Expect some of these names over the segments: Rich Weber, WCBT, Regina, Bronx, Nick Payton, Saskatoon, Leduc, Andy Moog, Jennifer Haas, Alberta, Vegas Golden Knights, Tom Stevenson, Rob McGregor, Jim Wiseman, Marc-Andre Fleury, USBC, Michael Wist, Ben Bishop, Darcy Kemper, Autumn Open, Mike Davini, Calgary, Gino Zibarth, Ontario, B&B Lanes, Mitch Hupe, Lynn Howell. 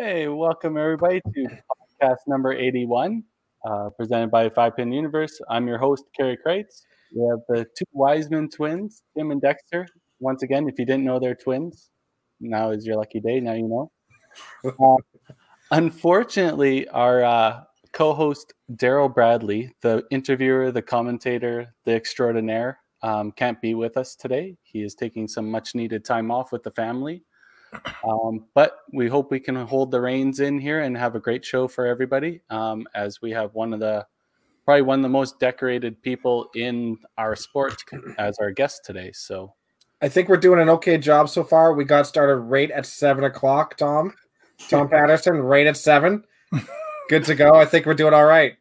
Hey, welcome everybody to podcast number 81, presented by 5 Pin Universe. I'm your host, Kerry Kreitz. We have the two Wiseman twins, Jim and Dexter. Once again, if you didn't know they're twins, now is your lucky day. Now you know. Unfortunately, our co-host, Daryl Bradley, the interviewer, the commentator, the extraordinaire, can't be with us today. He is taking some much-needed time off with the family. But we hope we can hold the reins in here and have a great show for everybody, as we have probably one of the most decorated people in our sport as our guest today. So I think we're doing an okay job so far. We got started right at 7 o'clock, Tom Patterson, right at 7. Good to go. I think we're doing all right.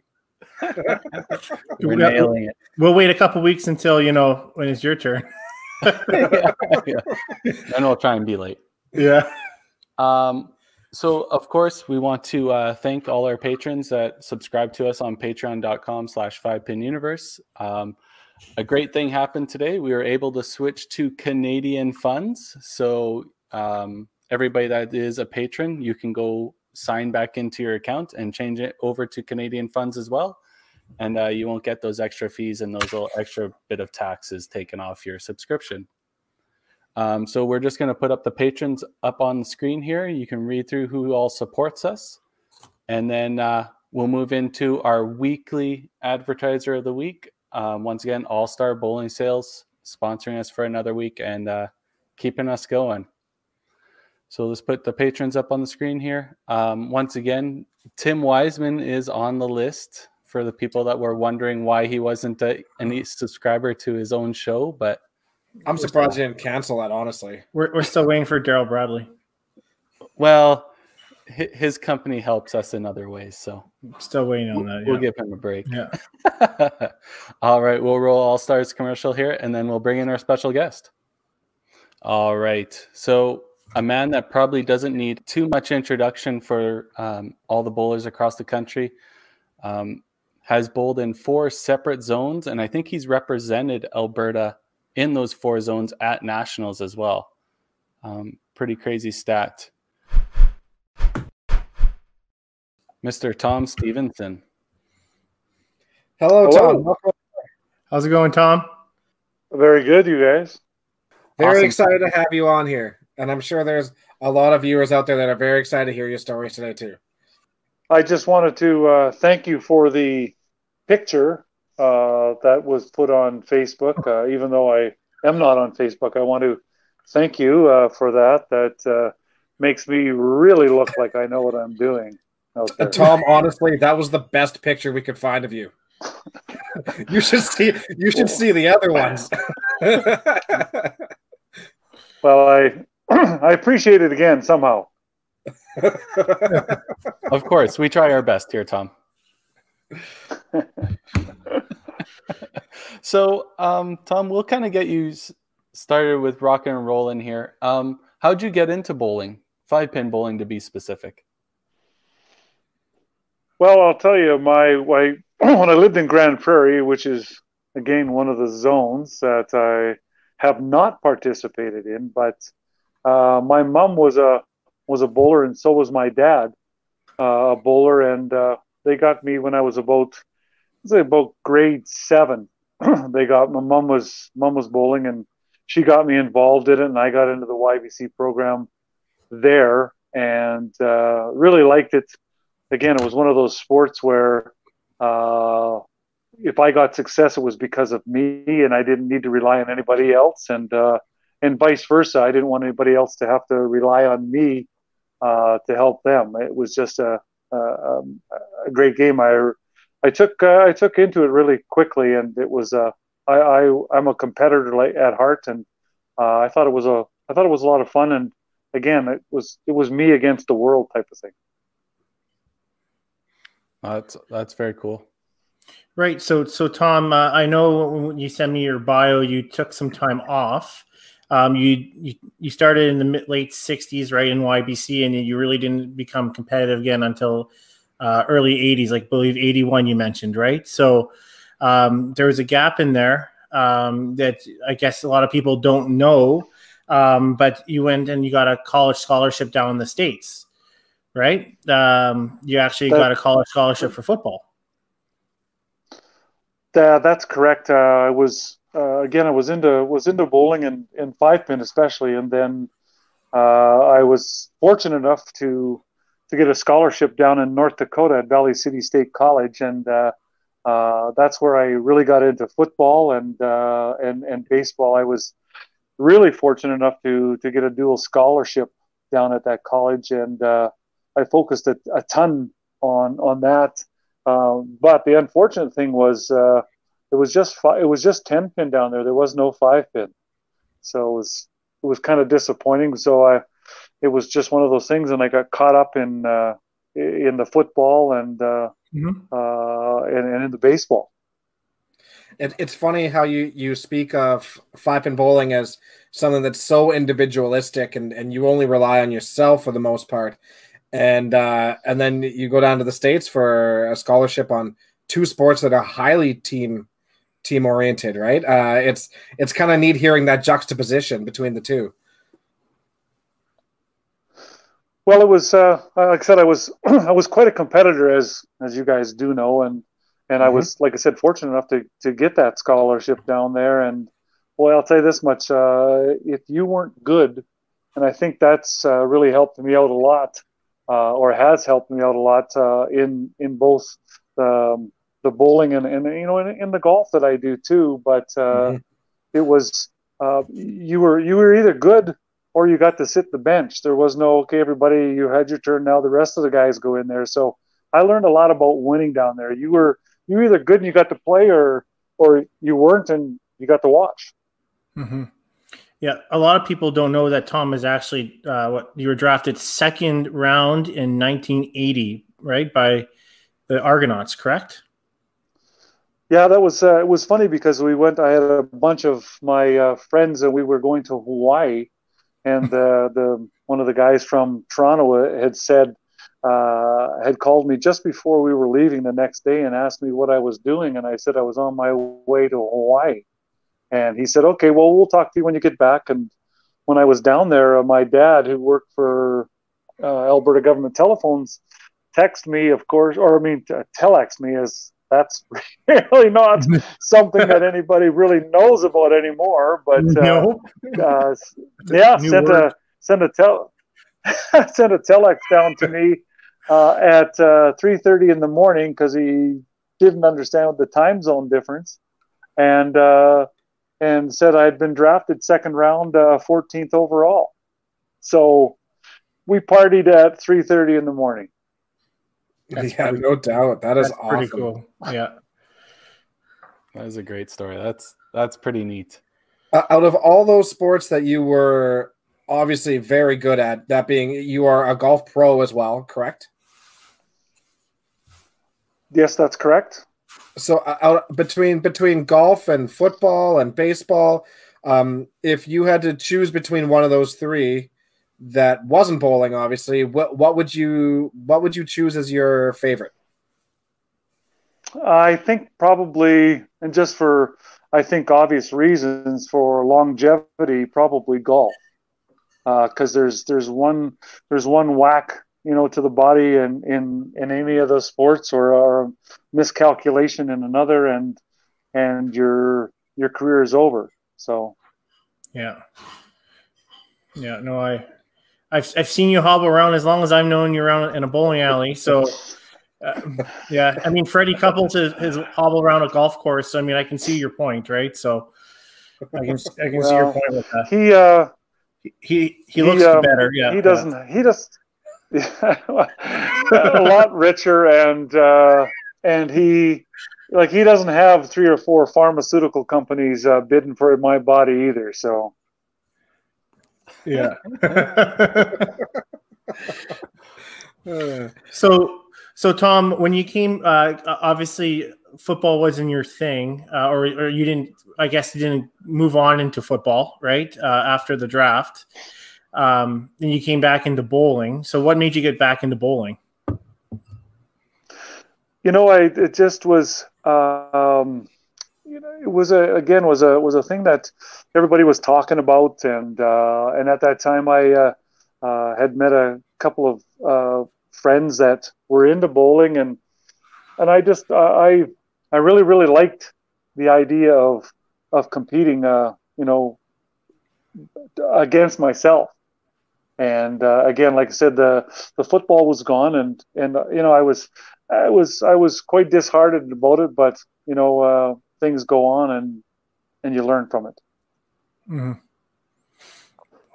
We're nailing it. We'll wait a couple weeks until, when it's your turn. Yeah. And I'll try and be late. Yeah. So, of course, we want to thank all our patrons that subscribe to us on patreon.com/5pinuniverse. A great thing happened today. We were able to switch to Canadian funds. So everybody that is a patron, you can go sign back into your account and change it over to Canadian funds as well. And you won't get those extra fees and those little extra bit of taxes taken off your subscription. So we're just going to put up the patrons up on the screen here. You can read through who all supports us. And then we'll move into our weekly advertiser of the week. Once again, All-Star Bowling Sales sponsoring us for another week and keeping us going. So let's put the patrons up on the screen here. Once again, Tim Wiseman is on the list for the people that were wondering why he wasn't a subscriber to his own show, but I'm surprised he didn't cancel that, honestly. We're still waiting for Daryl Bradley. Well, his company helps us in other ways, so still waiting on that. Yeah. We'll give him a break. Yeah. All right, we'll roll All Stars commercial here, and then we'll bring in our special guest. All right, so a man that probably doesn't need too much introduction for all the bowlers across the country. Has bowled in 4 separate zones, and I think he's represented Alberta in those 4 zones at nationals as well. Pretty crazy stat. Mr. Tom Stevenson. Hello, Tom. How's it going, Tom? Very good, you guys. Very excited to have you on here. And I'm sure there's a lot of viewers out there that are very excited to hear your stories today, too. I just wanted to thank you for the picture that was put on Facebook. Even though I am not on Facebook, I want to thank you for that. That makes me really look like I know what I'm doing out there. Tom, honestly, that was the best picture we could find of you. You should see the other ones. Well, I appreciate it again somehow. Of course, we try our best here, Tom. So, Tom, we'll kind of get you started with rock and roll in here. How'd you get into bowling, 5-pin bowling to be specific? Well, I'll tell you, when I lived in Grand Prairie, which is again one of the zones that I have not participated in, but my mom was a bowler, and so was my dad, a bowler, and they got me when I was about grade 7. My mom was bowling, and she got me involved in it, and I got into the YBC program there, and really liked it. Again, it was one of those sports where if I got success, it was because of me, and I didn't need to rely on anybody else, and vice versa. I didn't want anybody else to have to rely on me to help them. It was just a great game. I took into it really quickly, and it was I'm a competitor at heart, and I thought it was a lot of fun. And again, it was me against the world type of thing. That's very cool. Right. So Tom, I know when you sent me your bio, you took some time off. You started in the late 1960s, right, in YBC, and you really didn't become competitive again until early 1980s, like I believe 1981 you mentioned, right? So there was a gap in there that I guess a lot of people don't know, but you went and you got a college scholarship down in the States. right? You actually got a college scholarship for football. That's correct. I was again, I was into bowling and 5-pin especially, and then I was fortunate enough to get a scholarship down in North Dakota at Valley City State College, and that's where I really got into football and baseball. I was really fortunate enough to get a dual scholarship down at that college, and I focused a ton on that. But the unfortunate thing was it was just 10-pin down there. There was no 5-pin, so it was kind of disappointing. So it was just one of those things, and I got caught up in the football and in the baseball. It's funny how you speak of 5-pin bowling as something that's so individualistic, and you only rely on yourself for the most part. And then you go down to the States for a scholarship on two sports that are highly team oriented, right? It's kind of neat hearing that juxtaposition between the two. Well, it was like I said, I was quite a competitor, as you guys do know, and I was, like I said, fortunate enough to get that scholarship down there. And boy, I'll tell you this much: if you weren't good, and I think that's really helped me out a lot. Or has helped me out a lot in both the bowling and you know in the golf that I do too. But it was you were either good or you got to sit the bench. There was no okay, everybody, you had your turn. Now the rest of the guys go in there. So I learned a lot about winning down there. You were either good and you got to play, or you weren't and you got to watch. Mm-hmm. Yeah, a lot of people don't know that Tom is actually you were drafted second round in 1980, right, by the Argonauts, correct? Yeah, that was it was funny because we went. I had a bunch of my friends, and we were going to Hawaii, and the one of the guys from Toronto had said had called me just before we were leaving the next day and asked me what I was doing, and I said I was on my way to Hawaii. And he said, okay, well, we'll talk to you when you get back. And when I was down there, my dad, who worked for Alberta Government Telephones, telexed me, as that's really not something that anybody really knows about anymore. But no. Yeah, sent a telex down to me at 3:30 in the morning because he didn't understand the time zone difference. And said I'd been drafted second round, 14th overall. So we partied at 3:30 in the morning. Yeah, no doubt. That's awesome. Pretty cool. Yeah, that is a great story. That's pretty neat. Out of all those sports that you were obviously very good at, that being you are a golf pro as well, correct? Yes, that's correct. So between golf and football and baseball, if you had to choose between one of those three that wasn't bowling, obviously, what would you choose as your favorite? I think probably, and just for I think obvious reasons for longevity, probably golf, because there's one whack, you know, to the body in any of those sports, or miscalculation in another, and your career is over. So, yeah, no, I've seen you hobble around as long as I've known you around in a bowling alley. So, yeah, I mean, Freddie Couples has hobbled around a golf course. So, I mean, I can see your point, right? So, I can see your point with that. He looks better. Yeah, he doesn't. He just. A lot richer, and he doesn't have 3 or 4 pharmaceutical companies bidding for my body either. So, yeah. So Tom, when you came, obviously football wasn't your thing, or you didn't. I guess you didn't move on into football, right? After the draft. Then you came back into bowling. So what made you get back into bowling? You know, it just was, you know, it was a thing that everybody was talking about. And at that time I had met a couple of friends that were into bowling, and I just I really liked the idea of competing, you know, against myself. And again, like I said, the football was gone, and you know, I was quite disheartened about it, but you know, things go on, and you learn from it. Mm-hmm.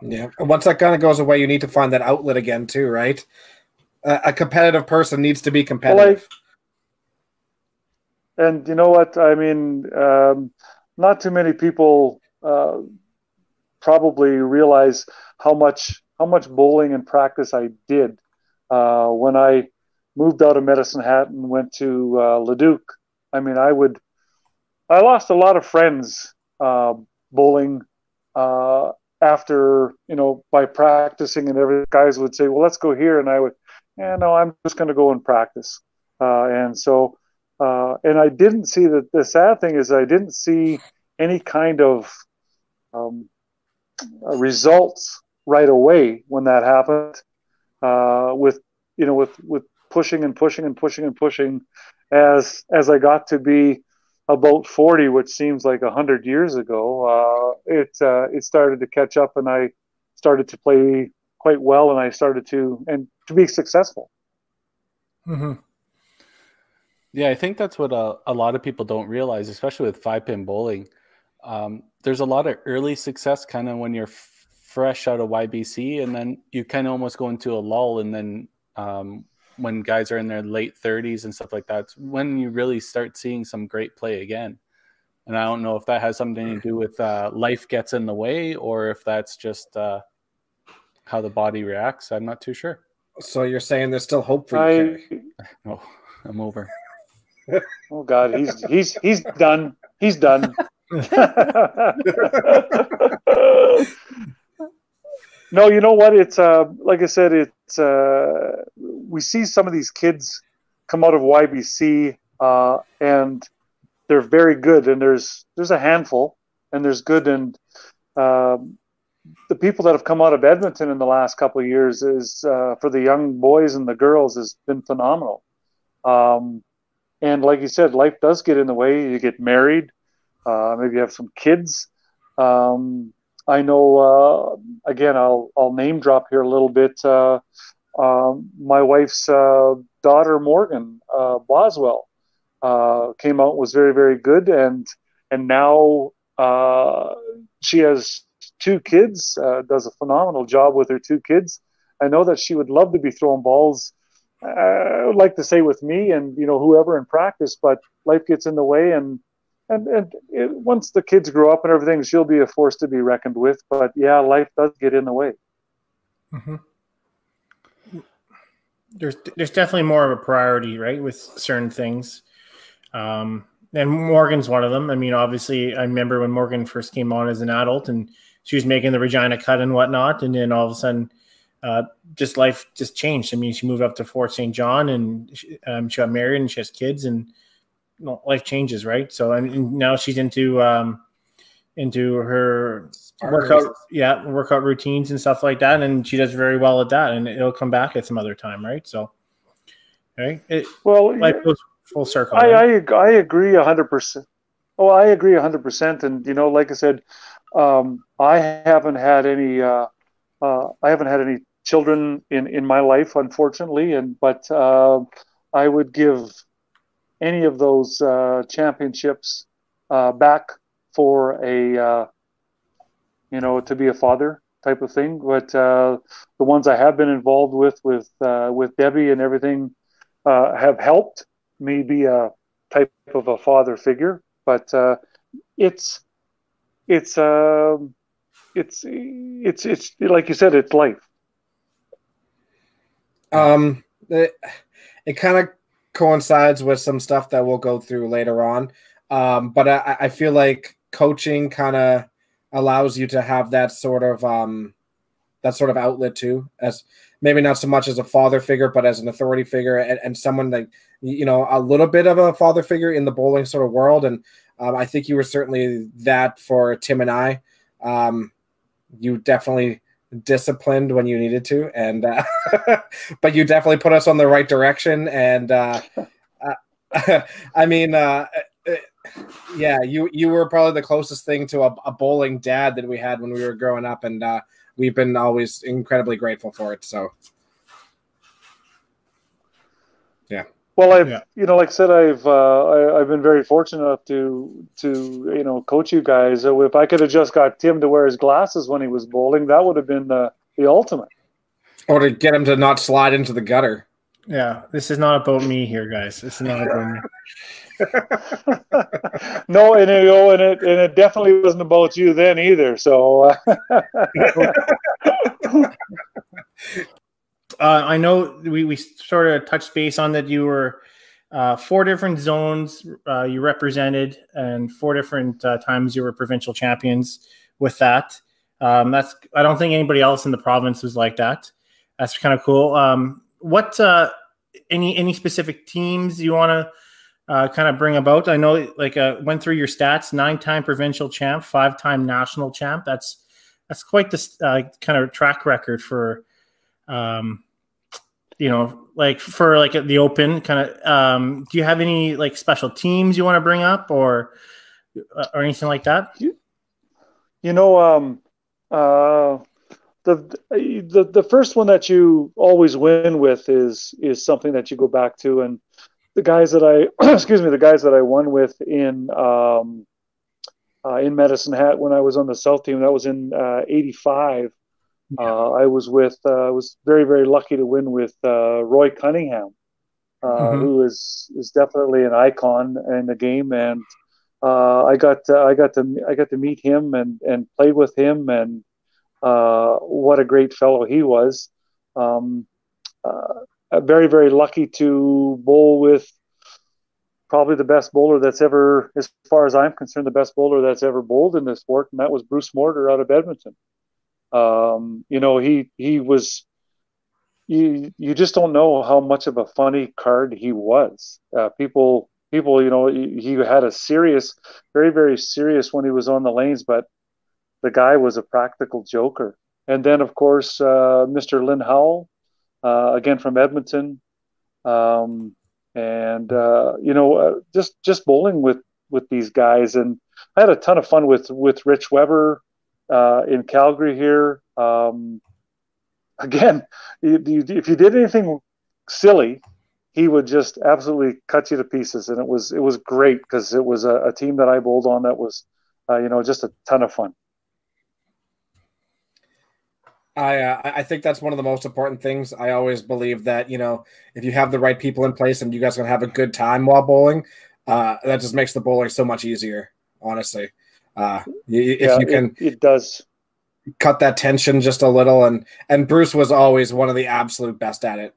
Yeah, and once that kind of goes away, you need to find that outlet again too, right? A competitive person needs to be competitive. Well, and you know what? I mean, not too many people probably realize how much bowling and practice I did when I moved out of Medicine Hat and went to Leduc. I mean, I lost a lot of friends bowling after, you know, by practicing and everything. Guys would say, well, let's go here. And I would, yeah, no, I'm just going to go and practice. And so, and I didn't see that. The sad thing is I didn't see any kind of results right away when that happened with, you know, with pushing and pushing and pushing and pushing as I got to be about 40, which seems like 100 years ago, it started to catch up, and I started to play quite well, and I started to be successful. Mm-hmm. Yeah, I think that's what a lot of people don't realize, especially with 5-pin bowling. There's a lot of early success kind of when you're fresh out of YBC, and then you kind of almost go into a lull, and then when guys are in their late 30s and stuff like that, it's when you really start seeing some great play again. And I don't know if that has something to do with life gets in the way, or if that's just how the body reacts. I'm not too sure. So you're saying there's still hope for you, Kerry? Oh, I'm over. Oh God, he's done. He's done. No, you know what? It's like I said, it's we see some of these kids come out of YBC and they're very good, and there's a handful, and there's good, and the people that have come out of Edmonton in the last couple of years is for the young boys and the girls has been phenomenal. And like you said, life does get in the way. You get married, maybe you have some kids. I know, again, I'll name drop here a little bit. My wife's daughter, Morgan Boswell, came out and was very, very good. And now she has two kids, does a phenomenal job with her two kids. I know that she would love to be throwing balls, I would like to say with me and, you know, whoever in practice, but life gets in the way, and it, once the kids grow up and everything, she'll be a force to be reckoned with. But yeah, life does get in the way. Mm-hmm. There's definitely more of a priority, right, with certain things. And Morgan's one of them. I mean, obviously, I remember when Morgan first came on as an adult, and she was making the Regina cut and whatnot, and then all of a sudden, just life just changed. I mean, she moved up to Fort St. John, and she got married, and she has kids, and life changes, right? So I mean, now she's into her workout routines and stuff like that, and she does very well at that, and it'll come back at some other time, right? So, right? Well, life goes full circle. I agree 100%. Oh, I agree 100%. And you know, like I said, I haven't had any children in my life, unfortunately, but I would give any of those championships back for a you know, to be a father type of thing. But the ones I have been involved with Debbie and everything have helped me be a type of a father figure. But it's like you said, it's life. It kind of coincides with some stuff that we'll go through later on. But I feel like coaching kind of allows you to have that sort of outlet too, as maybe not so much as a father figure, but as an authority figure, and someone like, you know, a little bit of a father figure in the bowling sort of world. And I think you were certainly that for Tim and I. You definitely disciplined when you needed to, and but you definitely put us on the right direction. And I mean, yeah, you were probably the closest thing to a bowling dad that we had when we were growing up, and we've been always incredibly grateful for it. So, yeah. Well, you know, like I said, I've been very fortunate enough to you know, coach you guys. If I could have just got Tim to wear his glasses when he was bowling, that would have been the ultimate. Or to get him to not slide into the gutter. Yeah, this is not about me here, guys. This is not about me. No, and you know, and it definitely wasn't about you then either. So. I know we sort of touched base on that. You were four different zones you represented, and four different times you were provincial champions with that. That's, I don't think anybody else in the province was like that. That's kind of cool. What any specific teams you want to kind of bring about? I know, like, went through your stats: 9-time provincial champ, 5-time national champ. That's quite this kind of track record for. You know, like for like the open kind of, do you have any like special teams you want to bring up or anything like that? You know, the first one that you always win with is something that you go back to. And the guys that I, excuse me, the guys that I won with in Medicine Hat when I was on the South team, that was in, 85. I was very, very lucky to win with Roy Cunningham, who is definitely an icon in the game, and I got to meet him and play with him, and what a great fellow he was. Very, very lucky to bowl with probably the best bowler that's ever, as far as I'm concerned, the best bowler that's ever bowled in this sport, and that was Bruce Mortar out of Edmonton. You know, he was, you just don't know how much of a funny card he was. People, you know, he had a serious, very, very serious when he was on the lanes, but the guy was a practical joker. And then of course, Mr. Lynn Howell, again from Edmonton. You know, just bowling with these guys. And I had a ton of fun with Rich Weber, in Calgary here. Again, if you did anything silly, he would just absolutely cut you to pieces, and it was great because it was a team that I bowled on that was, you know, just a ton of fun. I think that's one of the most important things. I always believe that, you know, if you have the right people in place and you guys are going to have a good time while bowling, that just makes the bowling so much easier, honestly. You can, it does cut that tension just a little. And Bruce was always one of the absolute best at it.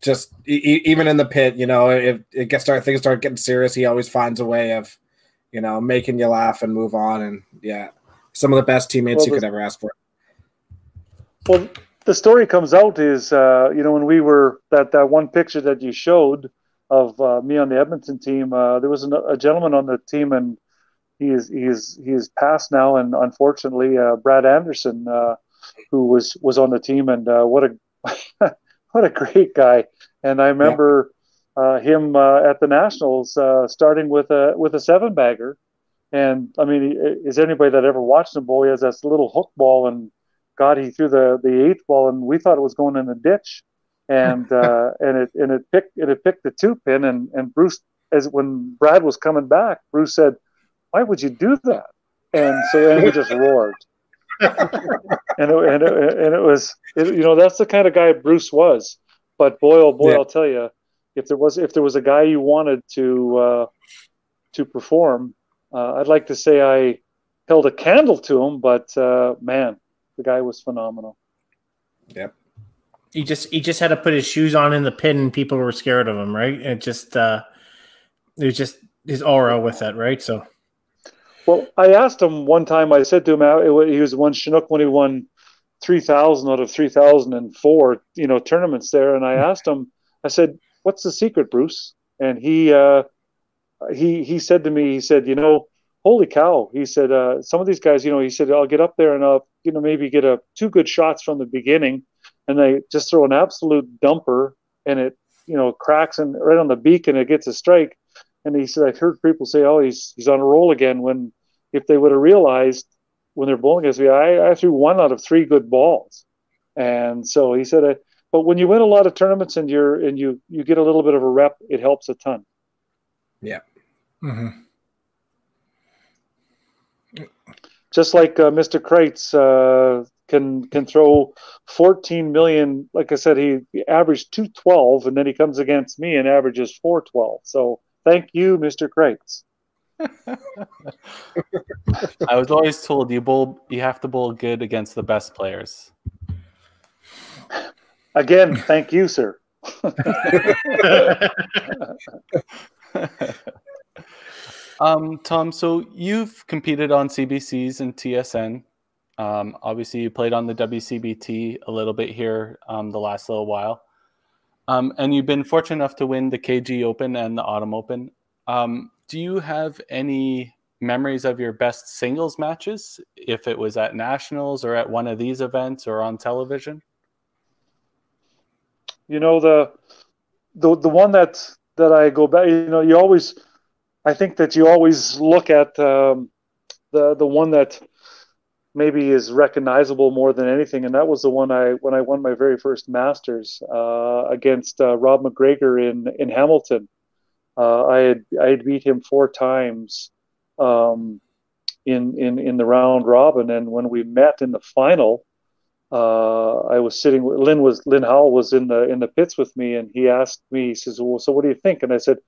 Just even in the pit, you know, if it gets started, things start getting serious, he always finds a way of, you know, making you laugh and move on. And yeah, some of the best teammates you could ever ask for. Well, the story comes out is, you know, when we were that one picture that you showed of me on the Edmonton team, there was a gentleman on the team, and he is passed now, and unfortunately, Brad Anderson, who was on the team, and what a great guy. And I remember him at the Nationals starting with a 7-bagger, and I mean, is anybody that ever watched him bowl? He has this little hook ball, and God, he threw the 8th ball, and we thought it was going in the ditch, and it picked the 2-pin, and Bruce, when Brad was coming back, Bruce said, "Why would you do that?" And so then we just roared. and it was, you know, that's the kind of guy Bruce was. But boy, oh boy, I'll tell you, if there was a guy you wanted to perform, I'd like to say I held a candle to him. But man, the guy was phenomenal. Yep. He just had to put his shoes on in the pin, and people were scared of him, right? And it was just his aura with that, right? So. Well, I asked him one time, I said to him, he was one Chinook when he won 3,000 out of 3,004, you know, tournaments there. And I asked him, I said, "What's the secret, Bruce?" And he said to me, he said, "You know, holy cow, he said, some of these guys, you know, he said, I'll get up there and I'll, you know, maybe get two good shots from the beginning, and they just throw an absolute dumper, and it, you know, cracks and right on the beak, and it gets a strike. And he said, I've heard people say, oh, he's on a roll again, when if they would have realized when they're bowling against me, I threw one out of three good balls. And so he said, but when you win a lot of tournaments and you get a little bit of a rep, it helps a ton. Yeah. Mm-hmm. Just like Mr. Kreitz can throw 14 million. Like I said, he averaged 212, and then he comes against me and averages 412. So thank you, Mr. Kreitz. I was always told you have to bowl good against the best players. Again, thank you, sir. Tom, so you've competed on CBCs and TSN. Obviously, you played on the WCBT a little bit here the last little while. And you've been fortunate enough to win the KG Open and the Autumn Open. Do you have any memories of your best singles matches, if it was at nationals or at one of these events or on television? You know, the one that I go back, you know, I think that you always look at the one that maybe is recognizable more than anything, and that was the one when I won my very first Masters against Rob McGregor in Hamilton. I had beat him 4 times in the round robin, and when we met in the final, I was sitting. Lynn Howell was in the pits with me, and he asked me. He says, "Well, so what do you think?" And I said,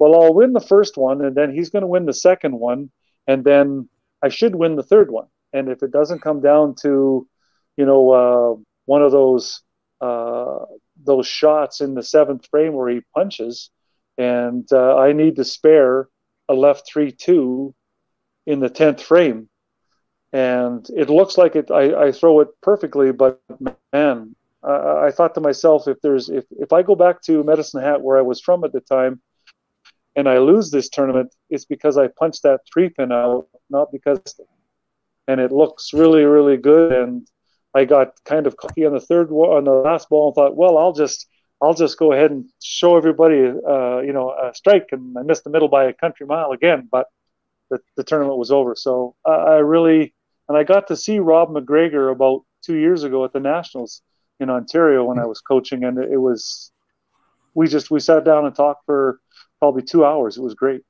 "Well, I'll win the first one, and then he's going to win the second one, and then I should win the third one. And if it doesn't come down to, you know, one of those shots in the 7th frame where he punches, and I need to spare a left 3-2 in the 10th frame." And it looks like it. I throw it perfectly, but man, I thought to myself, if I go back to Medicine Hat, where I was from at the time, and I lose this tournament, it's because I punched that 3-pin out, not because. And it looks really, really good. And I got kind of cocky on the last ball, and thought, well, I'll just go ahead and show everybody, you know, a strike. And I missed the middle by a country mile again, but the tournament was over. So And I got to see Rob McGregor about 2 years ago at the Nationals in Ontario when I was coaching, and we sat down and talked for probably 2 hours. It was great.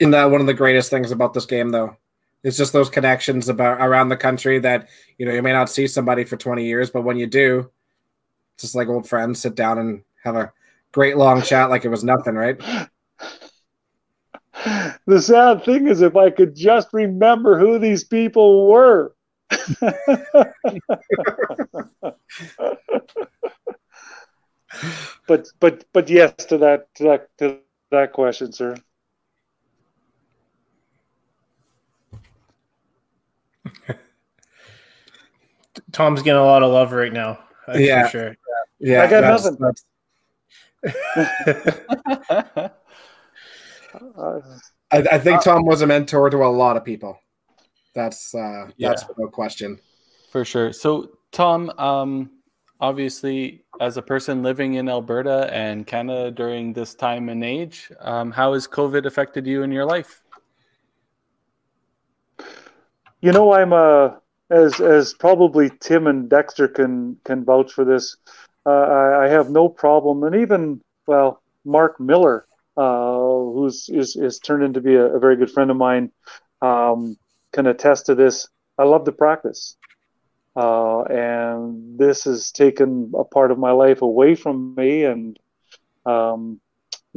Isn't that one of the greatest things about this game, though? It's just those connections around the country that, you know, you may not see somebody for 20 years, but when you do, just like old friends, sit down and have a great long chat like it was nothing, right? The sad thing is, if I could just remember who these people were. But yes, to that question, sir. Tom's getting a lot of love right now. That's for sure. Yeah, I got nothing. I think Tom was a mentor to a lot of people. That's no question, for sure. So Tom, obviously, as a person living in Alberta and Canada during this time and age, how has COVID affected you in your life? You know, I'm as probably Tim and Dexter can vouch for this. I have no problem, and even Mark Miller, who's turned into be a very good friend of mine, can attest to this. I love to practice, and this has taken a part of my life away from me. And you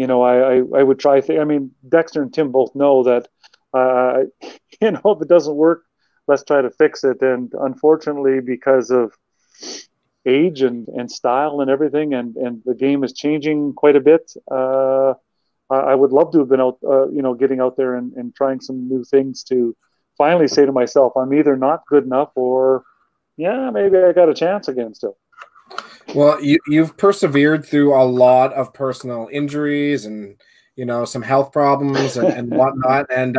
know, I would try. I mean, Dexter and Tim both know that. You know, if it doesn't work, let's try to fix it. And unfortunately, because of age and style and everything, and the game is changing quite a bit. I would love to have been out, you know, getting out there and trying some new things to finally say to myself, I'm either not good enough or, yeah, maybe I got a chance again still. Well, you've persevered through a lot of personal injuries and, you know, some health problems and whatnot, and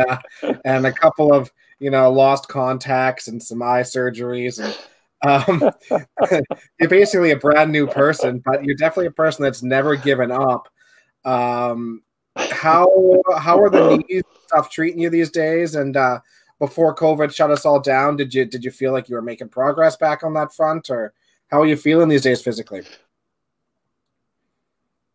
a couple of, you know, lost contacts and some eye surgeries. And, you're basically a brand new person, but you're definitely a person that's never given up. How are the knees stuff treating you these days? And before COVID shut us all down, did you feel like you were making progress back on that front, or how are you feeling these days physically?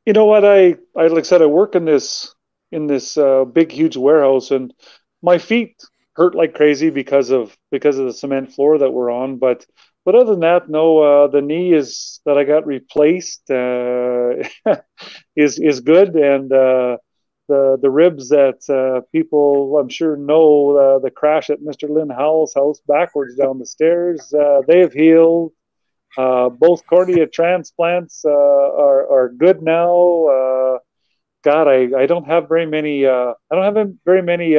You know what, I like I said, I work in this big huge warehouse, and my feet hurt like crazy because of the cement floor that we're on. But other than that, no. The knee is that I got replaced is good, and the ribs that people I'm sure know, the crash at Mr. Lynn Howell's house backwards down the stairs, they have healed. Both cornea transplants are good now. God, I don't have very many. I don't have very many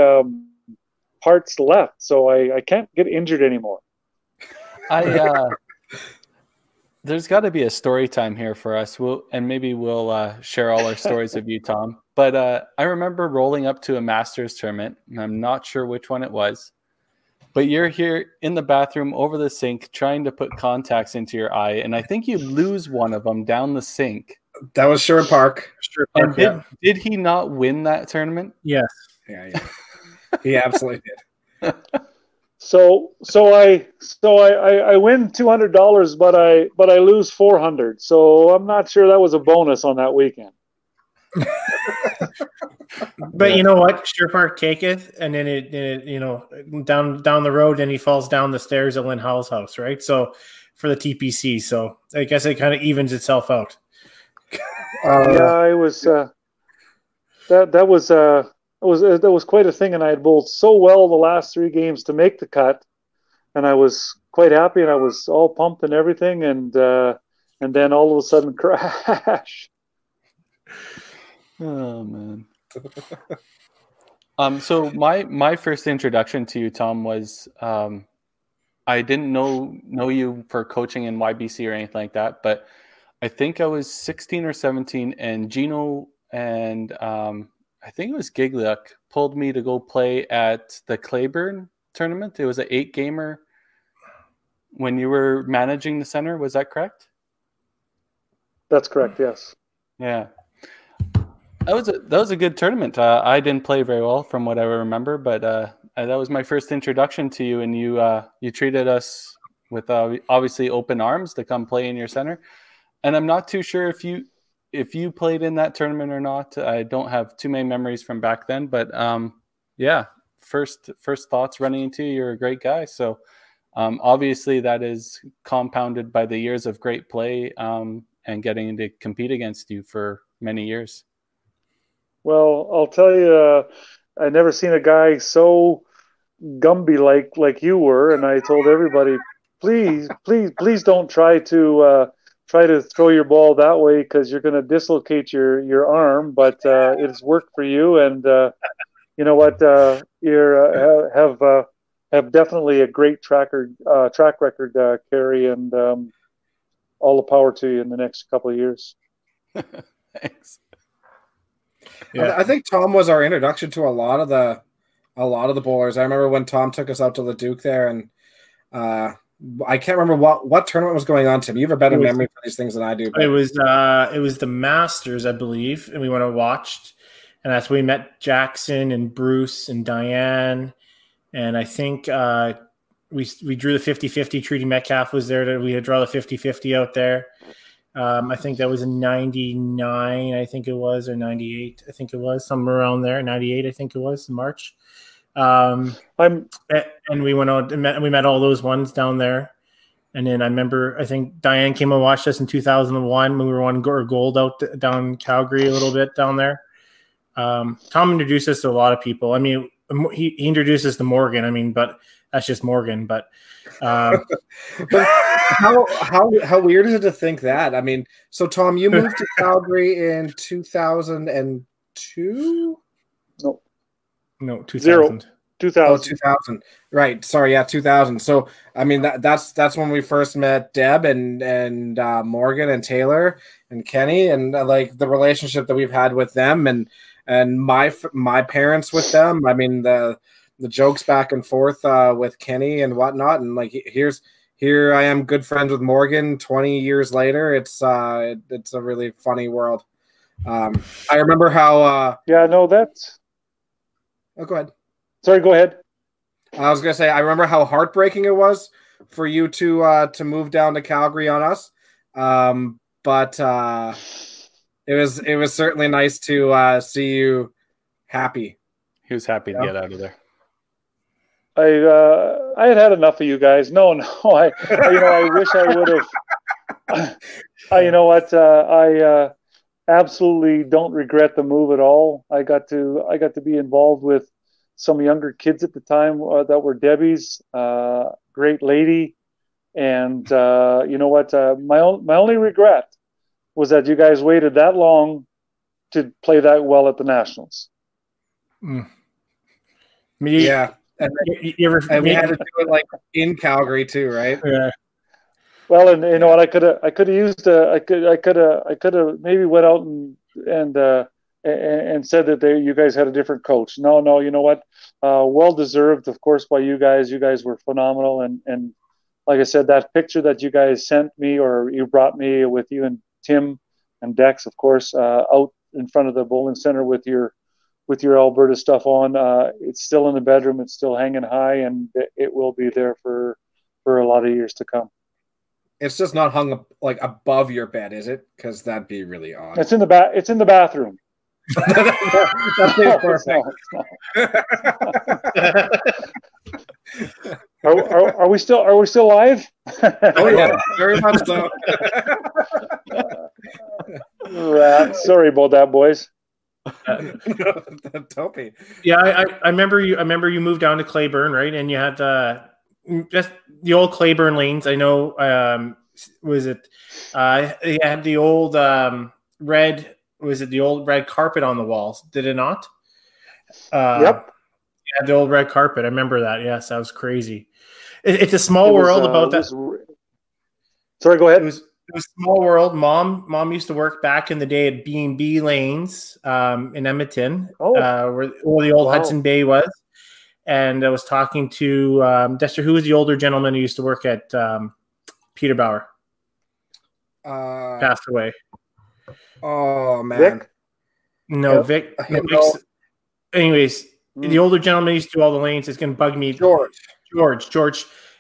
parts left, so I can't get injured anymore. There's got to be a story time here for us. Maybe we'll share all our stories of you, Tom. But I remember rolling up to a Masters tournament, and I'm not sure which one it was. But you're here in the bathroom over the sink trying to put contacts into your eye, and I think you lose one of them down the sink. That was Sherwood Park. And did he not win that tournament? Yes. Yeah. He absolutely did. So I win $200, but I lose $400. So I'm not sure that was a bonus on that weekend. But you know what, Sure Park taketh, and then it you know, down the road, and he falls down the stairs at Lynn Howell's house, right? So for the TPC, so I guess it kind of evens itself out. Yeah, it was that was quite a thing, and I had bowled so well the last three games to make the cut, and I was quite happy, and I was all pumped and everything, and then all of a sudden, crash. Oh man. So my first introduction to you, Tom, was I didn't know you for coaching in YBC or anything like that, but I think I was 16 or 17, and Gino and I think it was Gigliuk pulled me to go play at the Claiborne tournament. It was an 8-gamer when you were managing the center. Was that correct? That's correct, yes. Yeah. That was a good tournament. I didn't play very well from what I remember, but that was my first introduction to you, and you treated us with obviously open arms to come play in your center. And I'm not too sure if you played in that tournament or not. I don't have too many memories from back then, but yeah, first thoughts running into you. You're a great guy. So obviously that is compounded by the years of great play and getting to compete against you for many years. Well, I'll tell you, I never seen a guy so Gumby-like like you were, and I told everybody, please don't try to throw your ball that way because you're going to dislocate your arm. But it has worked for you, and you know what, you're have definitely a great track record, Kerry, and all the power to you in the next couple of years. Thanks. Yeah. I think Tom was our introduction to a lot of the bowlers. I remember when Tom took us out to Leduc there, and I can't remember what tournament was going on. Tim, you have a better memory for these things than I do. But it was the Masters, I believe, and we went and watched, and that's when we met Jackson and Bruce and Diane, and I think we drew the 50-50. Treaty Metcalf was there. We had drawn the 50-50 out there. I think that was in 99, I think it was, or 98, I think it was, somewhere around there, 98, I think it was, in March. And we went out and we met all those ones down there. And then I remember, I think Diane came and watched us in 2001 when we were on gold out down Calgary a little bit down there. Tom introduced us to a lot of people. I mean, he introduced us to Morgan, I mean, but that's just Morgan, but... but how weird is it to think that? I mean, so Tom, you moved to Calgary in 2002? No, 2000. 2000. Oh, 2000. Right. Sorry, yeah, 2000. So, I mean, that's when we first met Deb and Morgan and Taylor and Kenny, and like the relationship that we've had with them, and and my parents with them. I mean, the jokes back and forth with Kenny and whatnot, and like here I am, good friends with Morgan 20 years later. It's a really funny world. I remember how. Oh, go ahead. Sorry, go ahead. I was gonna say I remember how heartbreaking it was for you to move down to Calgary on us, but it was certainly nice to see you happy. He was happy to get out of there. I had enough of you guys. I wish I would have. I absolutely don't regret the move at all. I got to be involved with some younger kids at the time that were Debbie's, great lady. And my only regret was that you guys waited that long to play that well at the Nationals. Mm. And we had to do it like in Calgary too, right? Yeah. Well, and you know what, I could have maybe went out and said that you guys had a different coach. No, you know what? Well deserved, of course, by you guys. You guys were phenomenal, and like I said, that picture that you guys sent me, or you brought me with you and Tim and Dex, of course, out in front of the Bowling Center with your Alberta stuff on. It's still in the bedroom. It's still hanging high, and it will be there for a lot of years to come. It's just not hung up like above your bed, is it? Because that'd be really odd. It's in the It's in the bathroom. Are we still live? Oh yeah, very much so. Sorry about that, boys. Toby. Yeah, I remember you. I remember you moved down to Claiborne, right? And you had just the old Claiborne lanes. I know. You had the old red. Was it the old red carpet on the walls? Did it not? Yep. Yeah, the old red carpet. I remember that. Yes, that was crazy. It's a small world about that. Sorry, go ahead. It was a small world. Mom used to work back in the day at B&B Lanes in Edmonton, where the old Hudson Bay was. And I was talking to Dexter, who was the older gentleman who used to work at Peterbauer. Passed away. Oh man, Vic? Anyways, the older gentleman used to do all the lanes. It's gonna bug me. George.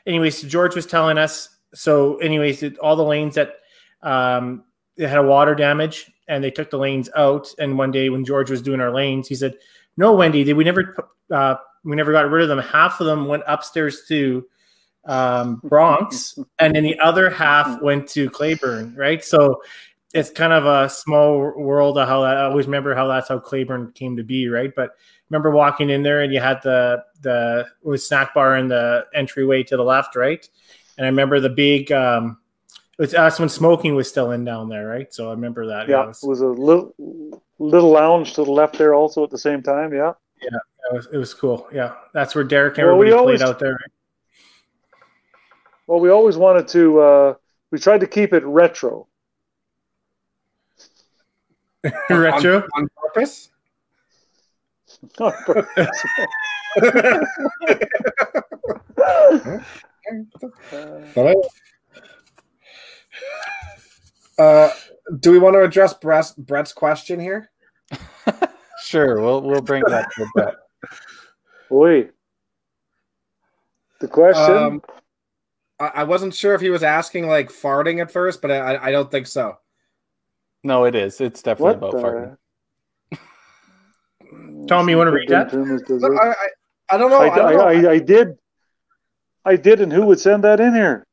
Anyways, George was telling us. So, anyways, all the lanes that they had a water damage, and they took the lanes out. And one day when George was doing our lanes, he said, "No, Wendy, we never got rid of them. Half of them went upstairs to Bronx, and then the other half went to Claiborne, right?" So. It's kind of a small world of how that, I always remember how that's how Claiborne came to be, right? But remember walking in there and you had the snack bar in the entryway to the left, right? And I remember the big it was us when smoking was still in down there, right? So I remember that. Yeah, it was a little lounge to the left there also at the same time. Yeah. Yeah, it was cool. Yeah, that's where Derek and everybody played out there. Right? Well, we always wanted to. We tried to keep it retro. Retro on purpose. On purpose. Do we want to address Brett's question here? Sure, we'll bring that to Brett. Oi, the question. I wasn't sure if he was asking like farting at first, but I don't think so. No, it is. It's definitely about farting. Tom, you want to read that? I don't know. I did, and who would send that in here?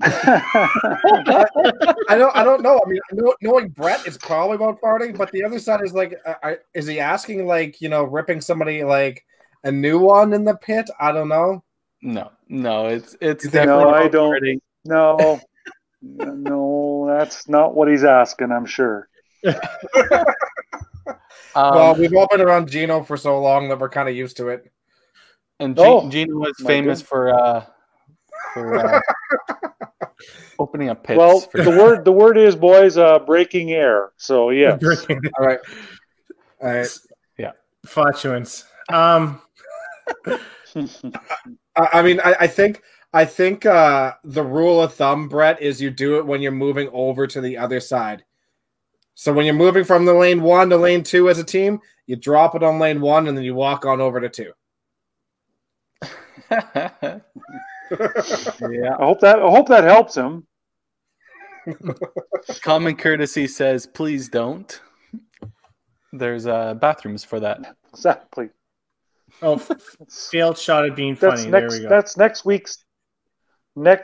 I don't know. I mean, knowing Brett, it's probably about farting, but the other side is like, is he asking like, you know, ripping somebody like a new one in the pit? I don't know. No, it's definitely no, I don't. Farting. No. No, that's not what he's asking, I'm sure. Well, we've all been around Gino for so long that we're kind of used to it. And Gino was famous for opening up pits. Well, the word is, boys, breaking air. So, yeah. All right. Flatulence. I mean, I think the rule of thumb, Brett, is you do it when you're moving over to the other side. So when you're moving from the lane one to lane two as a team, you drop it on lane one and then you walk on over to two. Yeah, I hope that helps him. Common courtesy says, please don't. There's bathrooms for that. Exactly. Oh, failed shot at being funny. Next, there we go. That's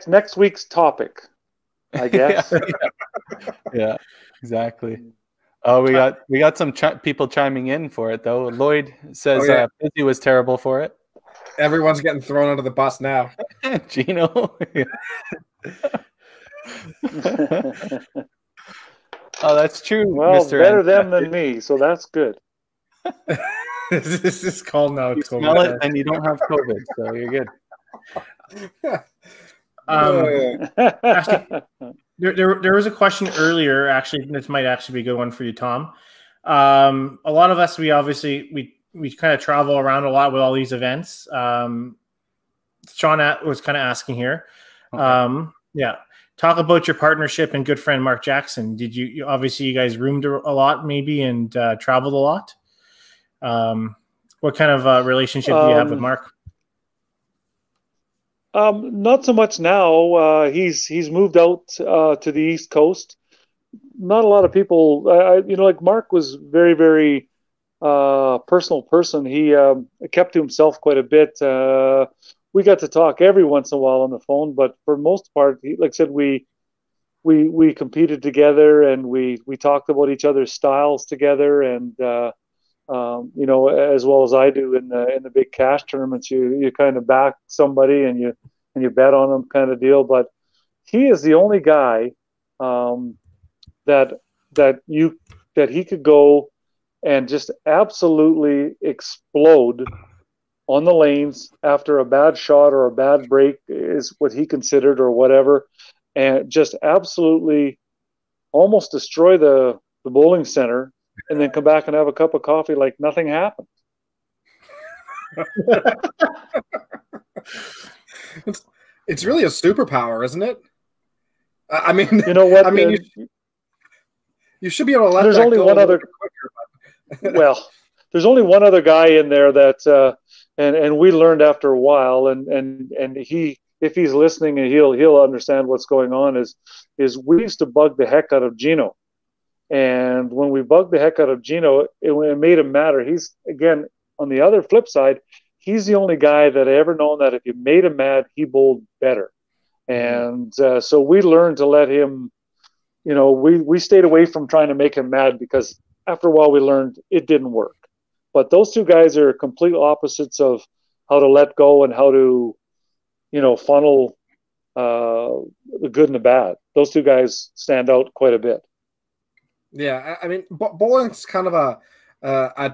next week's topic, I guess. Yeah, exactly. Oh, we got some people chiming in for it though. Lloyd says, oh, yeah. Busy was terrible for it. Everyone's getting thrown under the bus now. Gino. Oh, that's true. Well, Mr. better them than me, so that's good. This is called now. You smell it and you don't have COVID, so you're good. Actually, there was a question earlier. Actually, this might actually be a good one for you, Tom. A lot of us, we kind of travel around a lot with all these events. Sean was kind of asking here. Okay. Yeah. Talk about your partnership and good friend Mark Jackson. Did you obviously you guys roomed a lot maybe and traveled a lot? What kind of relationship do you have with Mark? Not so much now. He's moved out to the East Coast. Not a lot of people, like Mark was very, very personal person. He kept to himself quite a bit. We got to talk every once in a while on the phone, but for most part, like I said, we competed together and we talked about each other's styles together, and as well as I do in the big cash tournaments, you kind of back somebody and you bet on them, kind of deal. But he is the only guy that he could go and just absolutely explode on the lanes after a bad shot or a bad break is what he considered or whatever, and just absolutely almost destroy the bowling center and then come back and have a cup of coffee like nothing happened. It's really a superpower, isn't it? I mean, you know what? I mean, you should be able to let there's that only go one other quicker, but... Well, there's only one other guy in there that and we learned after a while, and he, if he's listening, he'll understand what's going on, is we used to bug the heck out of Gino. And when we bugged the heck out of Gino, it made him matter. He's, again, on the other flip side, he's the only guy that I ever known that if you made him mad, he bowled better. And so we learned to let him, we stayed away from trying to make him mad, because after a while we learned it didn't work. But those two guys are complete opposites of how to let go and how to, funnel the good and the bad. Those two guys stand out quite a bit. Yeah, I mean, bowling's kind of a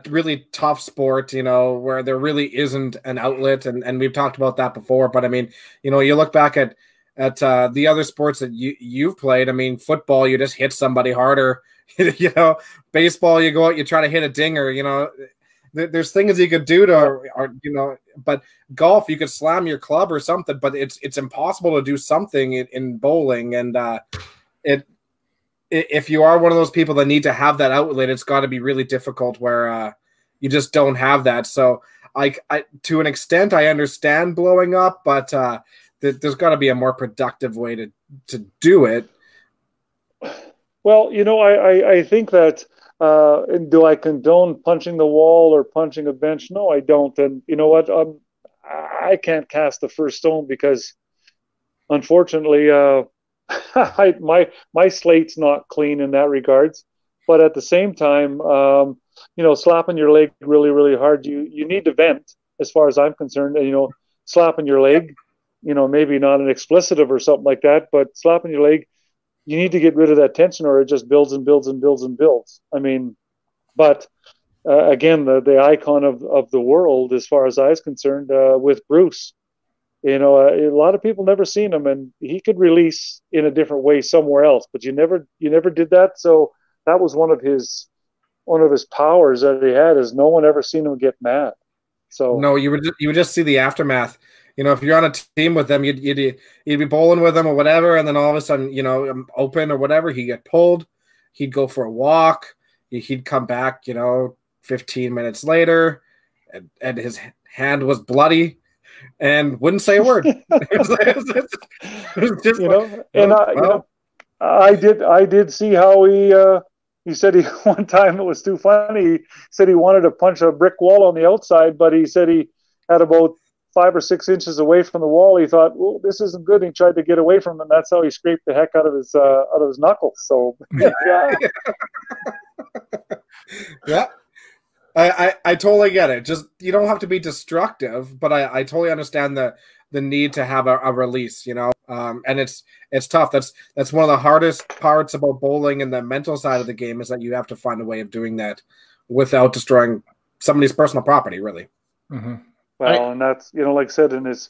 really tough sport, where there really isn't an outlet, and we've talked about that before. But I mean, you look back at the other sports that you've played. I mean, football, you just hit somebody harder. Baseball, you go out, you try to hit a dinger. There's things you could do to, but golf, you could slam your club or something. But it's impossible to do something in bowling, and If you are one of those people that need to have that outlet, it's got to be really difficult where you just don't have that. So I to an extent, I understand blowing up, but there's got to be a more productive way to do it. Well, I think that do I condone punching the wall or punching a bench? No, I don't. And you know what? I can't cast the first stone because, unfortunately, my slate's not clean in that regards, but at the same time, slapping your leg really, really hard, you need to vent, as far as I'm concerned. Slapping your leg, maybe not an explicitive or something like that, but slapping your leg, you need to get rid of that tension, or it just builds and builds and builds and builds. I mean, but again, the icon of the world, as far as I was concerned, with Bruce. A lot of people never seen him, and he could release in a different way somewhere else, but you never did that. So that was one of his one of his powers that he had is no one ever seen him get mad. So no, you would just see the aftermath. You know, if you're on a team with them, you'd be bowling with them or whatever, and then all of a sudden, you know, open or whatever, he'd get pulled. He'd go for a walk. He'd come back, you know, 15 minutes later, and his hand was bloody and wouldn't say a word. It was just, you know, and wow. You know, I did see how he said he one time, it was too funny. He said he wanted to punch a brick wall on the outside, but he said he had about 5 or 6 inches away from the wall. He thought, "Well, this isn't good." He tried to get away from him, and that's how he scraped the heck out of his knuckles. So, yeah. Yeah. I totally get it. Just, you don't have to be destructive, but I totally understand the need to have a release, you know. And it's tough. That's one of the hardest parts about bowling, and the mental side of the game is that you have to find a way of doing that without destroying somebody's personal property, really. Mm-hmm. Well, and that's, you know, like I said, and there's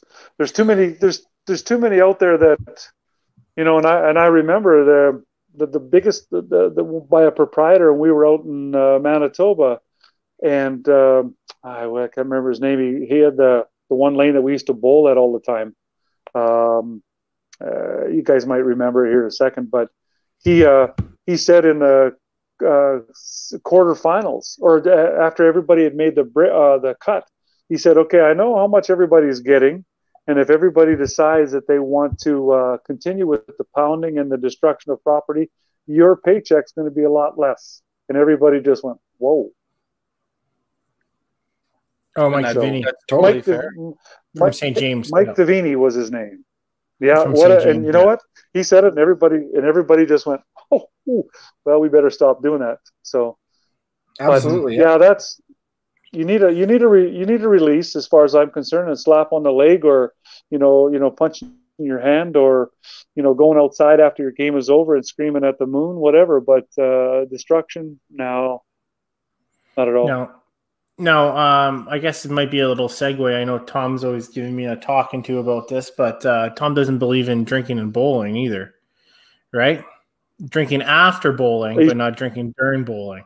too many out there that, you know, and I remember the biggest by a proprietor. We were out in Manitoba, and I can't remember his name. He had the one lane that we used to bowl at all the time. You guys might remember here in a second, but he said in the quarterfinals, or after everybody had made the cut. He said, "Okay, I know how much everybody's getting, and if everybody decides that they want to continue with the pounding and the destruction of property, your paycheck's going to be a lot less." And everybody just went, "Whoa!" Oh, Mike Davini, that's totally fair. From St. James, Mike Davini was his name. Yeah, and you know what? He said it, and everybody just went, "Oh, well, we better stop doing that." So, absolutely, but, yeah, that's. You need a release, as far as I'm concerned, and slap on the leg, or you know, punching your hand, or you know, going outside after your game is over and screaming at the moon, whatever. But destruction, no, not at all. No. I guess it might be a little segue. I know Tom's always giving me a talking to about this, but Tom doesn't believe in drinking and bowling either, right? Drinking after bowling, but not drinking during bowling.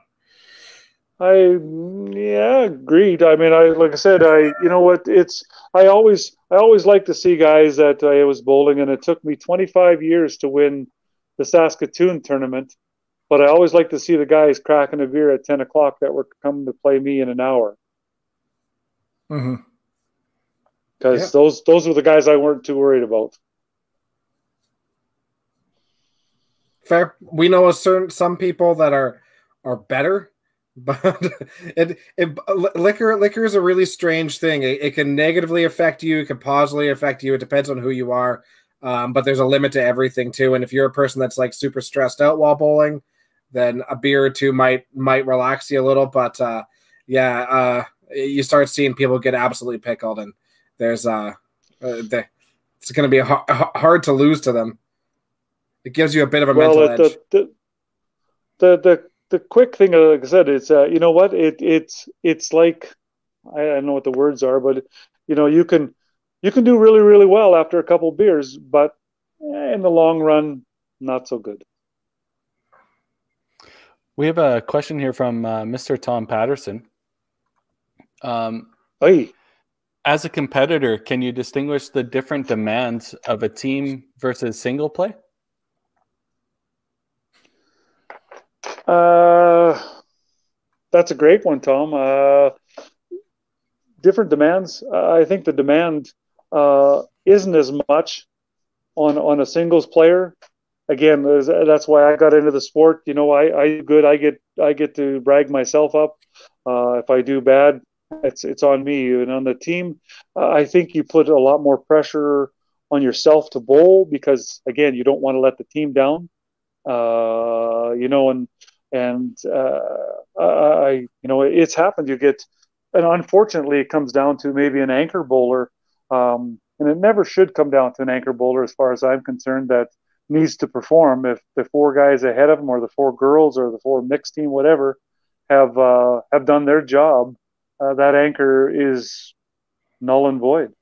Agreed. I mean, I always like to see guys that I was bowling, and it took me 25 years to win the Saskatoon tournament, but I always like to see the guys cracking a beer at 10 o'clock that were coming to play me in an hour. Mm-hmm. Because those were the guys I weren't too worried about. Fair. We know some people that are better. But liquor is a really strange thing. It can negatively affect you. It can positively affect you. It depends on who you are. But there's a limit to everything too. And if you're a person that's like super stressed out while bowling, then a beer or two might relax you a little. But you start seeing people get absolutely pickled, and there's it's going to be hard to lose to them. It gives you a bit of a mental edge. The quick thing, like I said, it's you know what, it's like, I don't know what the words are, but you know, you can do really, really well after a couple of beers, but in the long run, not so good. We have a question here from Mr. Tom Patterson. As a competitor, can you distinguish the different demands of a team versus single play? That's a great one, Tom. Different demands. I think the demand isn't as much on a singles player. Again, that's why I got into the sport. You know, I good. I get to brag myself up. If I do bad, it's on me. And on the team, I think you put a lot more pressure on yourself to bowl because, again, you don't want to let the team down. You know, and I, you know, it's happened. You get, and unfortunately, it comes down to maybe an anchor bowler, and it never should come down to an anchor bowler, as far as I'm concerned, that needs to perform. If the four guys ahead of them, or the four girls, or the four mixed team, whatever, have done their job, that anchor is null and void.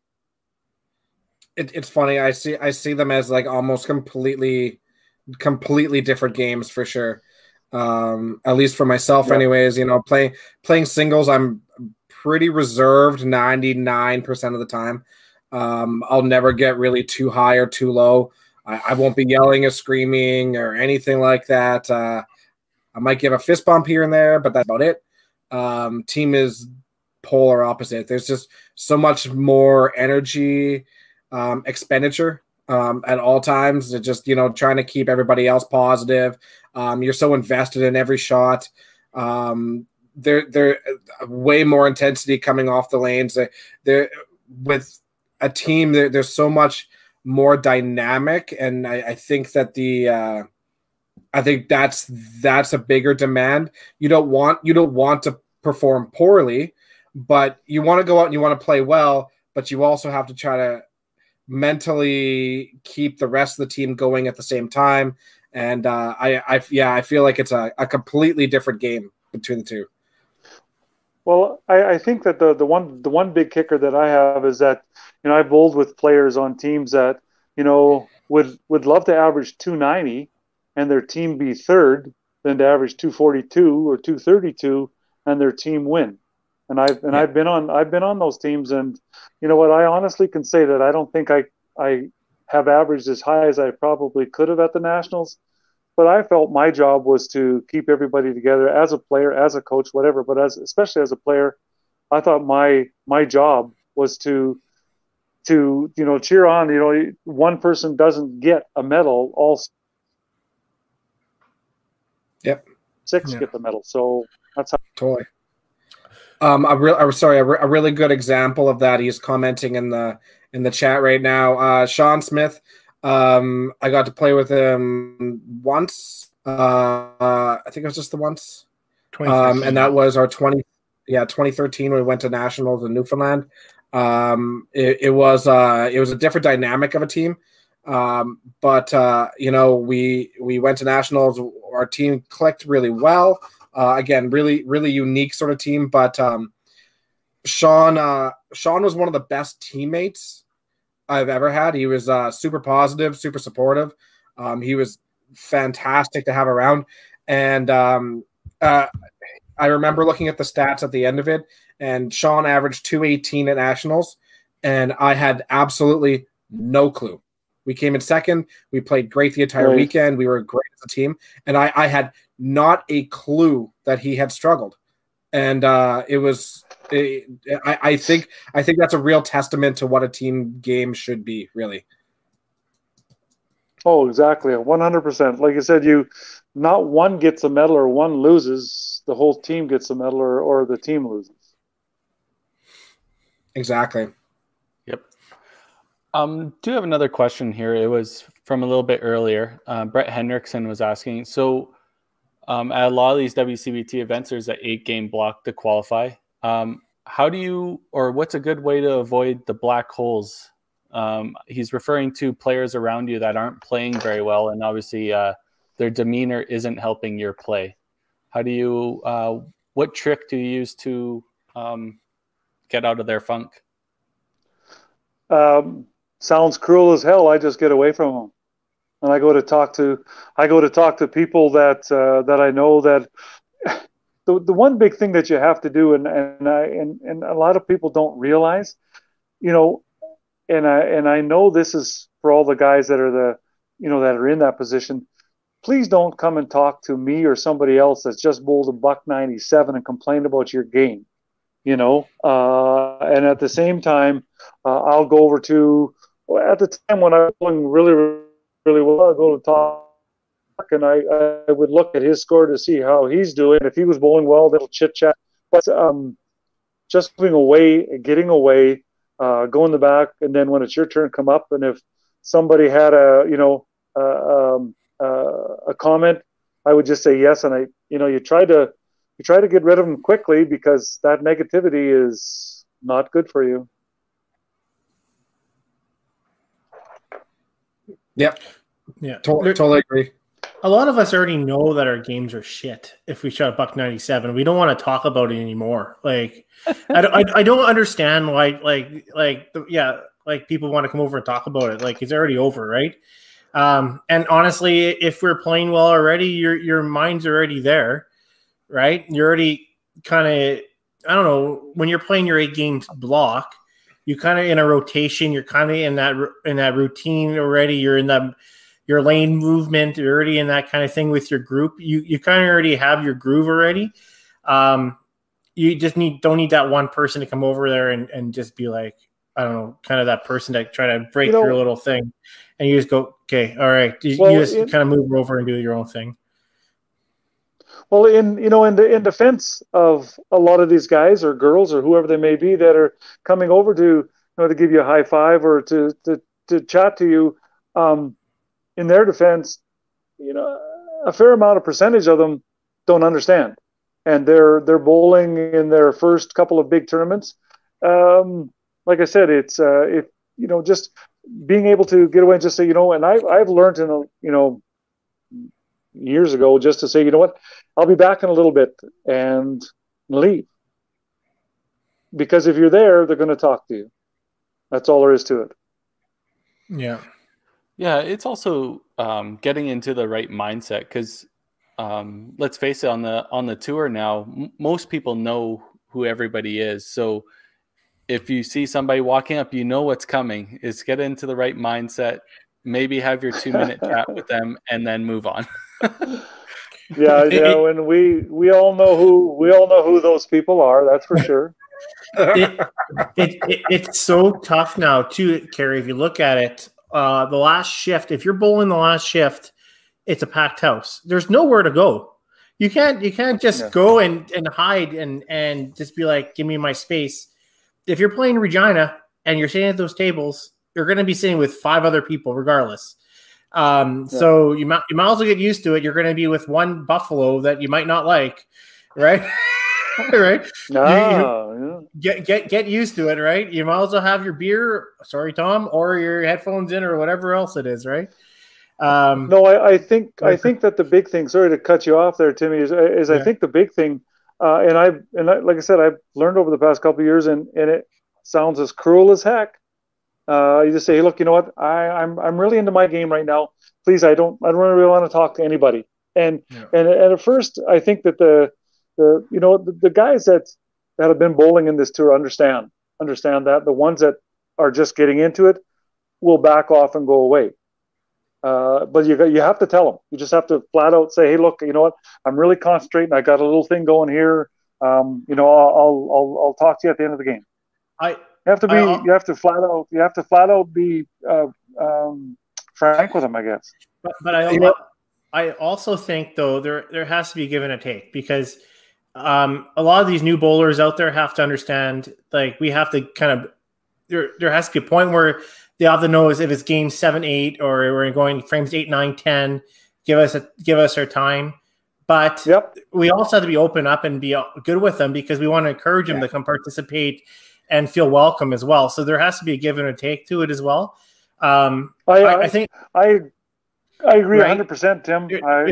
It's funny. I see them as like almost completely different games for sure. At least for myself, anyways. You know, playing singles, I'm pretty reserved 99% of the time. I'll never get really too high or too low. I won't be yelling or screaming or anything like that. I might give a fist bump here and there, but that's about it. Team is polar opposite. There's just so much more energy expenditure at all times. It's just, you know, trying to keep everybody else positive. You're so invested in every shot. There way more intensity coming off the lanes. There with a team, there's so much more dynamic, and I think that that's a bigger demand. You don't want to perform poorly, but you want to go out and you want to play well, but you also have to try to mentally keep the rest of the team going at the same time. And I feel like it's a completely different game between the two. Well, I think that the one big kicker that I have is that, you know, I bowled with players on teams that, you know, would love to average 290 and their team be third than to average 242 or 232 and their team win. And I've been on those teams, and you know what, I honestly can say that I don't think I have averaged as high as I probably could have at the Nationals. But I felt my job was to keep everybody together as a player, as a coach, whatever. But especially as a player, I thought my job was to you know, cheer on. You know, one person doesn't get a medal, all six get the medal. So that's how. Totally. A really good example of that. He's commenting in the chat right now. Sean Smith. I got to play with him once. I think it was just the once. And that was our 2013 when we went to Nationals in Newfoundland. It was a different dynamic of a team. You know, we went to Nationals. Our team clicked really well. Again, really, really unique sort of team. But Sean was one of the best teammates I've ever had. He was super positive, super supportive. He was fantastic to have around. And I remember looking at the stats at the end of it, and Sean averaged 218 at Nationals, and I had absolutely no clue. We came in second. We played great the entire weekend. We were great as a team. And I had not a clue that he had struggled. And I think that's a real testament to what a team game should be, really. Oh, exactly. 100%. Like I said, not one gets a medal or one loses, the whole team gets a medal or the team loses. Exactly. Yep. Do have another question here. It was from a little bit earlier. Brett Hendrickson was asking, so at a lot of these WCBT events, there's an 8-game block to qualify. How do you, or what's a good way to avoid the black holes? He's referring to players around you that aren't playing very well, and obviously their demeanor isn't helping your play. How do you, what trick do you use to get out of their funk? Sounds cruel as hell. I just get away from them. And I go to talk to people that I know that the one big thing that you have to do, and a lot of people don't realize, you know, and I know this is for all the guys that are that are in that position. Please don't come and talk to me or somebody else that's just bowled a $197 and complain about your game, you know. And at the same time, I'll go over to, at the time when I was bowling really well, I go to talk, and I would look at his score to see how he's doing. If he was bowling well, they'll chit-chat. But just getting away, go in the back, and then when it's your turn, come up. And if somebody had a comment, I would just say yes. And you try to get rid of them quickly, because that negativity is not good for you. Yep. Yeah. Totally agree. A lot of us already know that our games are shit. If we shot $197, we don't want to talk about it anymore. Like, I don't understand why, people want to come over and talk about it. Like, it's already over, right? And honestly, if we're playing well already, your mind's already there, right? You're already kind of, I don't know, when you're playing your 8 games block, you kind of in a rotation, you're kind of in that routine already. You're in your lane movement, you're already in that kind of thing with your group. You kind of already have your groove already. You just don't need that one person to come over there and just be like, I don't know, kind of that person that try to break your little thing, and you just go, okay, all right. You just kind of move over and do your own thing. Well, in defense of a lot of these guys or girls or whoever they may be that are coming over to, to give you a high five or to chat to you, in their defense, a fair amount of percentage of them don't understand, and they're bowling in their first couple of big tournaments. Like I said, it's just being able to get away and just say, and I've learned years ago just to say, you know what, I'll be back in a little bit and leave. Because if you're there, they're going to talk to you. That's all there is to it. Yeah. Yeah, it's also getting into the right mindset because let's face it, on the tour now, most people know who everybody is. So if you see somebody walking up, you know what's coming. It's get into the right mindset, maybe have your 2-minute chat with them, and then move on. And we all know who those people are. That's for sure. It's so tough now, too, Kerry. If you look at it, the last shift. If you're bowling the last shift, it's a packed house. There's nowhere to go. You can't just go and hide and just be like, give me my space. If you're playing Regina and you're sitting at those tables, you're going to be sitting with 5 other people regardless. So you might also get used to it. You're going to be with one buffalo that you might not like, right? Right? Get used to it, right? You might also have your beer, sorry, Tom, or your headphones in or whatever else it is, right? I think that the big thing, sorry to cut you off there, Timmy, is I think the big thing, and I, like I said, I've learned over the past couple of years, and it sounds as cruel as heck. You just say, hey, look, you know what? I'm really into my game right now. Please, I don't really want to talk to anybody. And at first, I think that the guys that have been bowling in this tour understand that the ones that are just getting into it will back off and go away. But you have to tell them. You just have to flat out say, hey, look, you know what? I'm really concentrating. I got a little thing going here. I'll talk to you at the end of the game. You have to flat out be frank with them, I guess. But I also think though there has to be give and a take because a lot of these new bowlers out there have to understand, like, we have to kind of there has to be a point where they have to know if it's game 7, 8 or we're going frames 8, 9, 10. Give us our time. But we also have to be open up and be good with them because we want to encourage them to come participate and feel welcome as well. So there has to be a give and a take to it as well. I think I agree 100%, Tim. I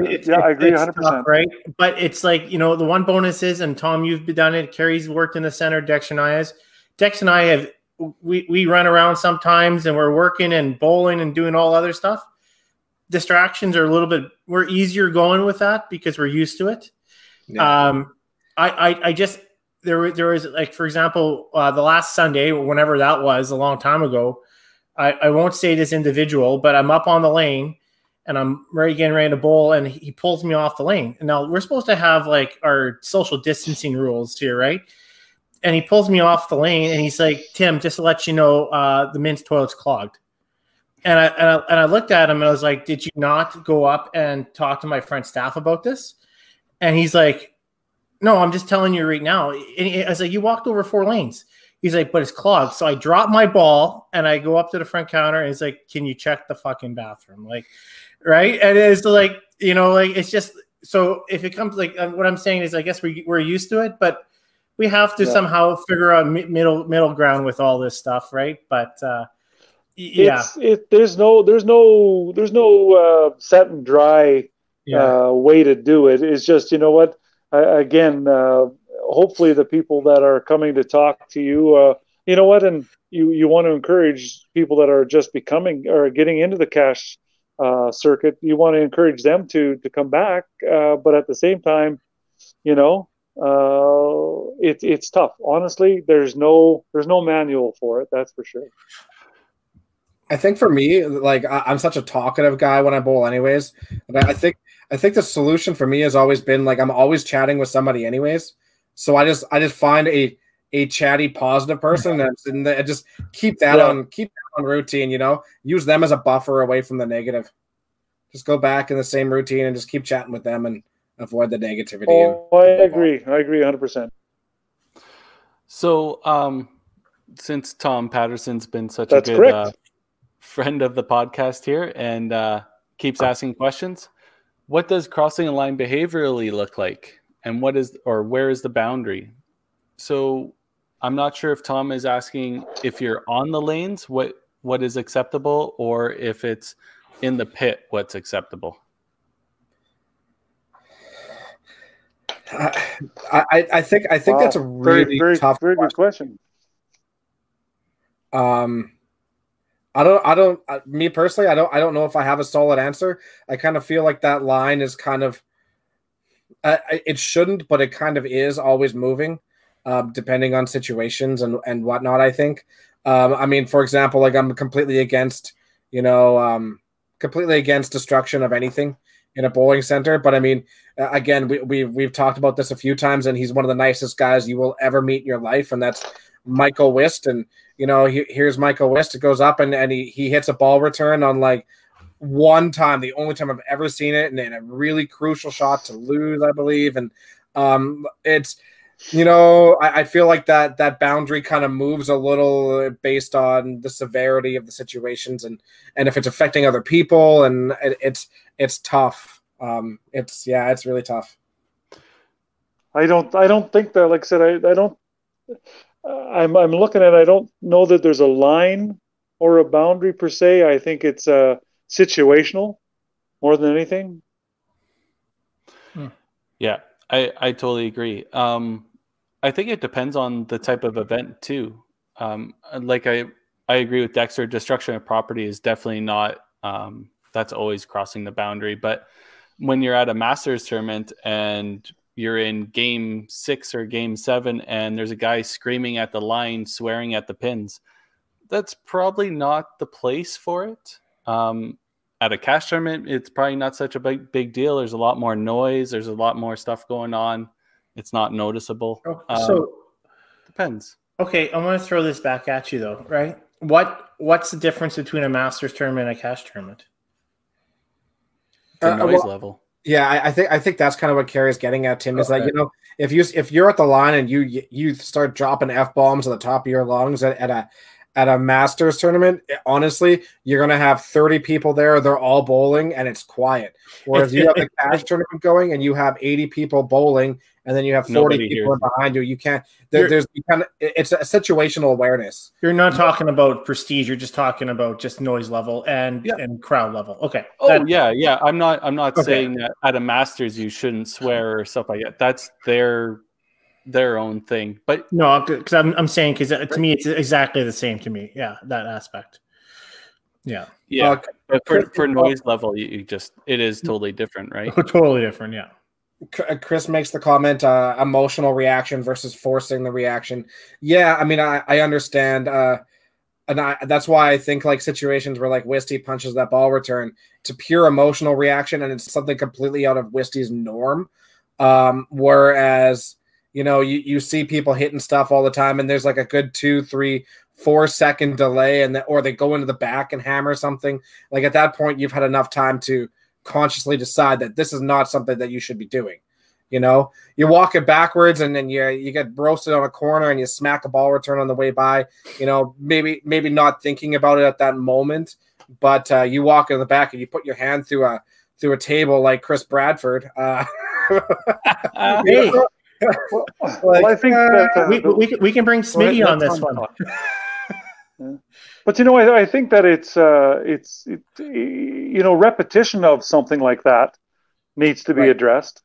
agree 100%. Right. But it's like, the one bonus is, and Tom, you've done it. Kerry's worked in the center. Dex and I have, we run around sometimes and we're working and bowling and doing all other stuff. Distractions are we're easier going with that because we're used to it. Yeah. I just, There was, like, for example, the last Sunday, whenever that was, a long time ago, I won't say this individual, but I'm up on the lane and I'm ready to bowl, and he pulls me off the lane. And now we're supposed to have, like, our social distancing rules here, right? And he pulls me off the lane and he's like, Tim, just to let you know, the men's toilet's clogged. And I looked at him and I was like, did you not go up and talk to my front staff about this? And he's like, no, I'm just telling you right now. And I was like, you walked over 4 lanes. He's like, but it's clogged. So I drop my ball and I go up to the front counter and he's like, can you check the fucking bathroom? Like, right. And it's like, it's just, so if it comes, like, what I'm saying is, I guess we're used to it, but we have to somehow figure out middle ground with all this stuff. Right. But, there's no set and dry way to do it. It's just, you know what? Again, hopefully the people that are coming to talk to you, and you want to encourage people that are just becoming or getting into the cash circuit, you want to encourage them to come back. But at the same time, you know, it's tough. Honestly, there's no manual for it. That's for sure. I think for me, like, I'm such a talkative guy when I bowl anyways. But I think the solution for me has always been, like, I'm always chatting with somebody anyways. So I just find a chatty, positive person, and I just keep that on routine, you know, use them as a buffer away from the negative. Just go back in the same routine and just keep chatting with them and avoid the negativity. Oh, I agree 100%. So since Tom Patterson's been such a good friend of the podcast here and keeps asking questions, what does crossing a line behaviorally look like? And what is, or where is the boundary? So I'm not sure if Tom is asking if you're on the lanes, what is acceptable, or if it's in the pit, what's acceptable. I think wow, that's a really very, very tough question. Me personally, I don't know if I have a solid answer. I kind of feel like that line is kind of, it shouldn't, but it kind of is always moving, depending on situations and whatnot, I think. I mean, for example, like, I'm completely against destruction of anything in a bowling center. But I mean, again, we've talked about this a few times, and he's one of the nicest guys you will ever meet in your life. And that's Michael Wist. And, you know, here's Michael Wist. It goes up and he hits a ball return on, like, one time, the only time I've ever seen it, and in a really crucial shot to lose, I believe. And it's, you know, I feel like that boundary kind of moves a little based on the severity of the situations and if it's affecting other people, and it's tough. It's really tough. I don't think that, like I said, I'm looking at it, I don't know that there's a line or a boundary per se. I think it's situational more than anything. Yeah, I totally agree. I think it depends on the type of event too. Like I agree with Dexter, destruction of property is definitely not, that's always crossing the boundary. But when you're at a Masters tournament and you're in game 6 or game 7 and there's a guy screaming at the line, swearing at the pins, that's probably not the place for it. At a cash tournament, it's probably not such a big deal. There's a lot more noise. There's a lot more stuff going on. It's not noticeable. So depends. Okay, I'm going to throw this back at you though, right? What's the difference between a Masters tournament and a cash tournament? The noise level. Yeah, I think that's kind of what Kerry's getting at, Tim. Okay. Is like, you know, if you're at the line and you start dropping F bombs at the top of your lungs at a Masters tournament, honestly, you're going to have 30 people there. They're all bowling and it's quiet. Whereas you have the cash tournament going and you have 80 people bowling and then you have 40 people behind you. You can't, it's a situational awareness. You're not talking about prestige. You're just talking about just noise level and crowd level. Okay. Oh yeah. I'm not saying that at a Masters, you shouldn't swear or stuff like that. That's their own thing, but no, because I'm saying, because to me it's exactly the same to me. Yeah, that aspect. Yeah. But for noise level, you just, it is totally different, right? Totally different. Yeah. Chris makes the comment, emotional reaction versus forcing the reaction. Yeah, I mean, I understand. And that's why I think, like, situations where, like, Wisty punches that ball return, it's a pure emotional reaction and it's something completely out of Wisty's norm. Whereas, you know, you see people hitting stuff all the time and there's like a good 2, 3, 4 second delay or they go into the back and hammer something. Like, at that point, you've had enough time to consciously decide that this is not something that you should be doing. You know, you walk it backwards and then you get roasted on a corner and you smack a ball return on the way by, you know, maybe not thinking about it at that moment, but you walk in the back and you put your hand through a table like Chris Bradford. Hey. Well, I think that, we can bring Smitty on this one. Yeah. But, you know, I think that it's you know, repetition of something like that needs to be addressed.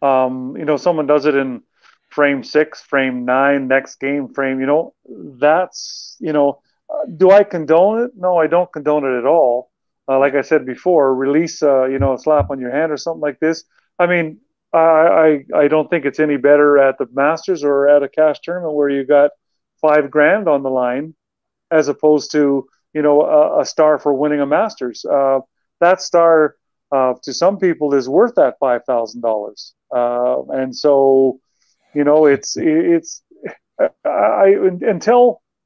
You know, someone does it in frame 6, frame 9, next game frame. You know, that's, you know, do I condone it? No, I don't condone it at all. like I said before, release, you know, a slap on your hand or something like this. I mean, I don't think it's any better at the Masters or at a cash tournament where you got $5,000 on the line, as opposed to, you know, a star for winning a Masters. That star, to some people, is worth that $5,000. And so, you know,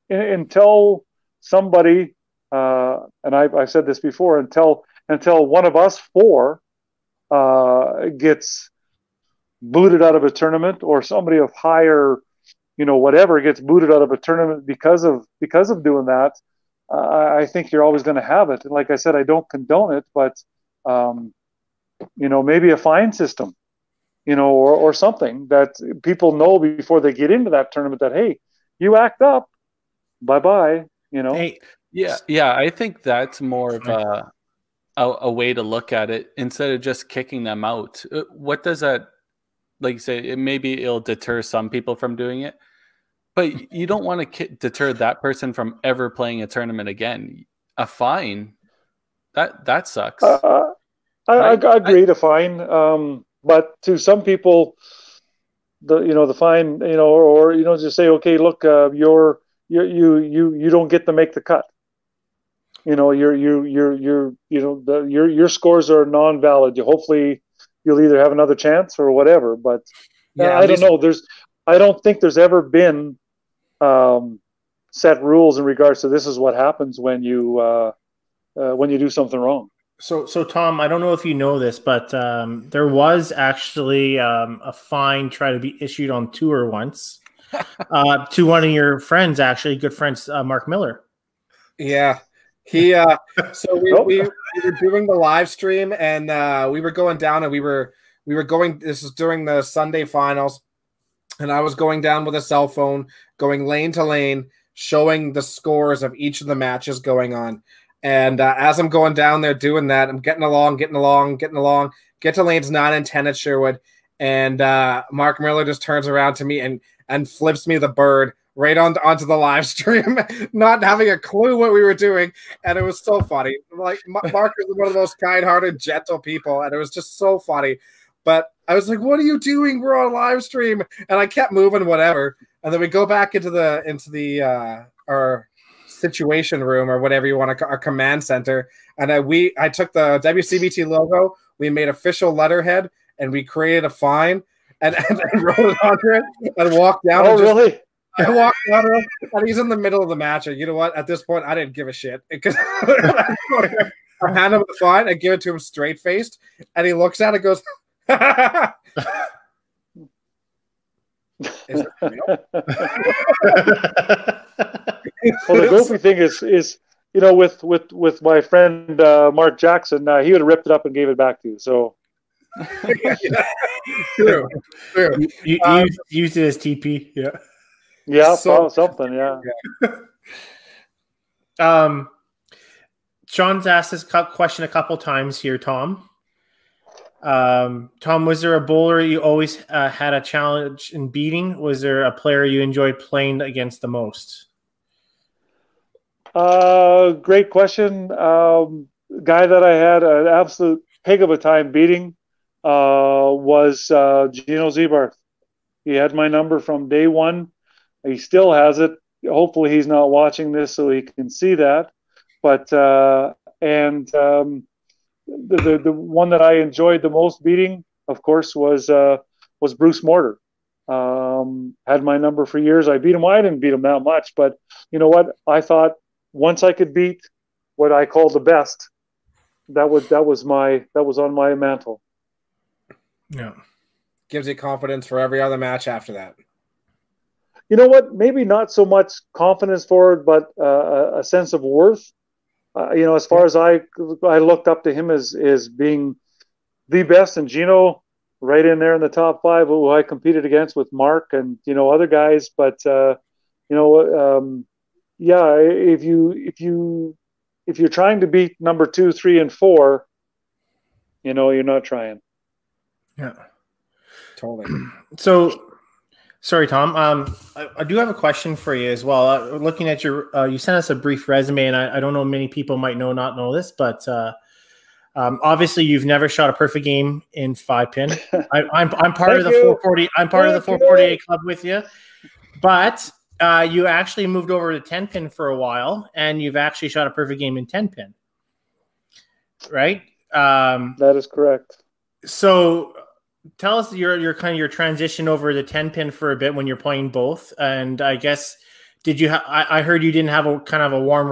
until somebody, and I've said this before, until one of us four gets booted out of a tournament, or somebody of higher, you know, whatever, gets booted out of a tournament because of doing that, I think you're always going to have it. And like I said, I don't condone it, but you know, maybe a fine system, you know, or something that people know before they get into that tournament that, hey, you act up, bye-bye, you know. Hey, yeah, I think that's more of a way to look at it instead of just kicking them out. What does that, like you say, maybe it'll deter some people from doing it, but you don't want to deter that person from ever playing a tournament again. A fine, that sucks. I agree, a fine. But to some people, the fine, you know, or you know, just say, okay, look, you don't get to make the cut. You know, your scores are non-valid. Hopefully, you'll either have another chance or whatever. But yeah, I don't know. I don't think there's ever been set rules in regards to this is what happens when you do something wrong. So Tom, I don't know if you know this, but there was actually a fine try to be issued on tour once to one of your friends, actually, good friends, Mark Miller. Yeah, he. So we were doing the live stream, and we were going down, and we were going. This is during the Sunday finals, and I was going down with a cell phone, going lane to lane, showing the scores of each of the matches going on. And as I'm going down there doing that, I'm getting along, get to lanes 9 and 10 at Sherwood. And Mark Miller just turns around to me and flips me the bird right onto the live stream, not having a clue what we were doing. And it was so funny. Like, Mark is one of those kind-hearted, gentle people. And it was just so funny. But I was like, what are you doing? We're on live stream. And I kept moving, whatever. And then we go back into our situation room, or whatever you want to, our command center, and I took the WCBT logo, we made official letterhead, and we created a fine and wrote it under it and walked down. I walked down and he's in the middle of the match, and you know what, at this point I didn't give a shit, because I hand him the fine, I give it to him straight faced, and he looks at it and goes, is it real? Well, the goofy thing is you know, with my friend Mark Jackson, he would have ripped it up and gave it back to you. So, true. You used it as TP, yeah, so, something, yeah. Sean's asked this question a couple times here, Tom. Tom, was there a bowler you always had a challenge in beating? Was there a player you enjoyed playing against the most? Great question. Guy that I had an absolute pig of a time beating was Gino Zibarth. He had my number from day one. He still has it. Hopefully he's not watching this so he can see that. But the one that I enjoyed the most beating, of course, was Bruce Mortar. Had my number for years. I beat him. I didn't beat him that much, but you know what? I thought, once I could beat what I call the best, that was on my mantle. Yeah, gives you confidence for every other match after that. You know what? Maybe not so much confidence forward, but a sense of worth. You know, as far as I looked up to him as being the best, and Gino right in there in the top five, who I competed against with Mark and you know other guys, but you know. Yeah, if you're trying to beat number 2, 3, and 4, you know, you're not trying. Yeah, totally. So, Sorry, Tom. I do have a question for you as well. Looking at your, you sent us a brief resume, and I don't know, many people might not know this, but obviously you've never shot a perfect game in 5-pin. I'm part of the 440. I'm part of the 448 club with you, but you actually moved over to 10-pin for a while, and you've actually shot a perfect game in 10-pin, right? That is correct. So. Tell us your kind of your transition over to 10-pin for a bit when you're playing both, and I guess did you? I heard you didn't have a kind of a warm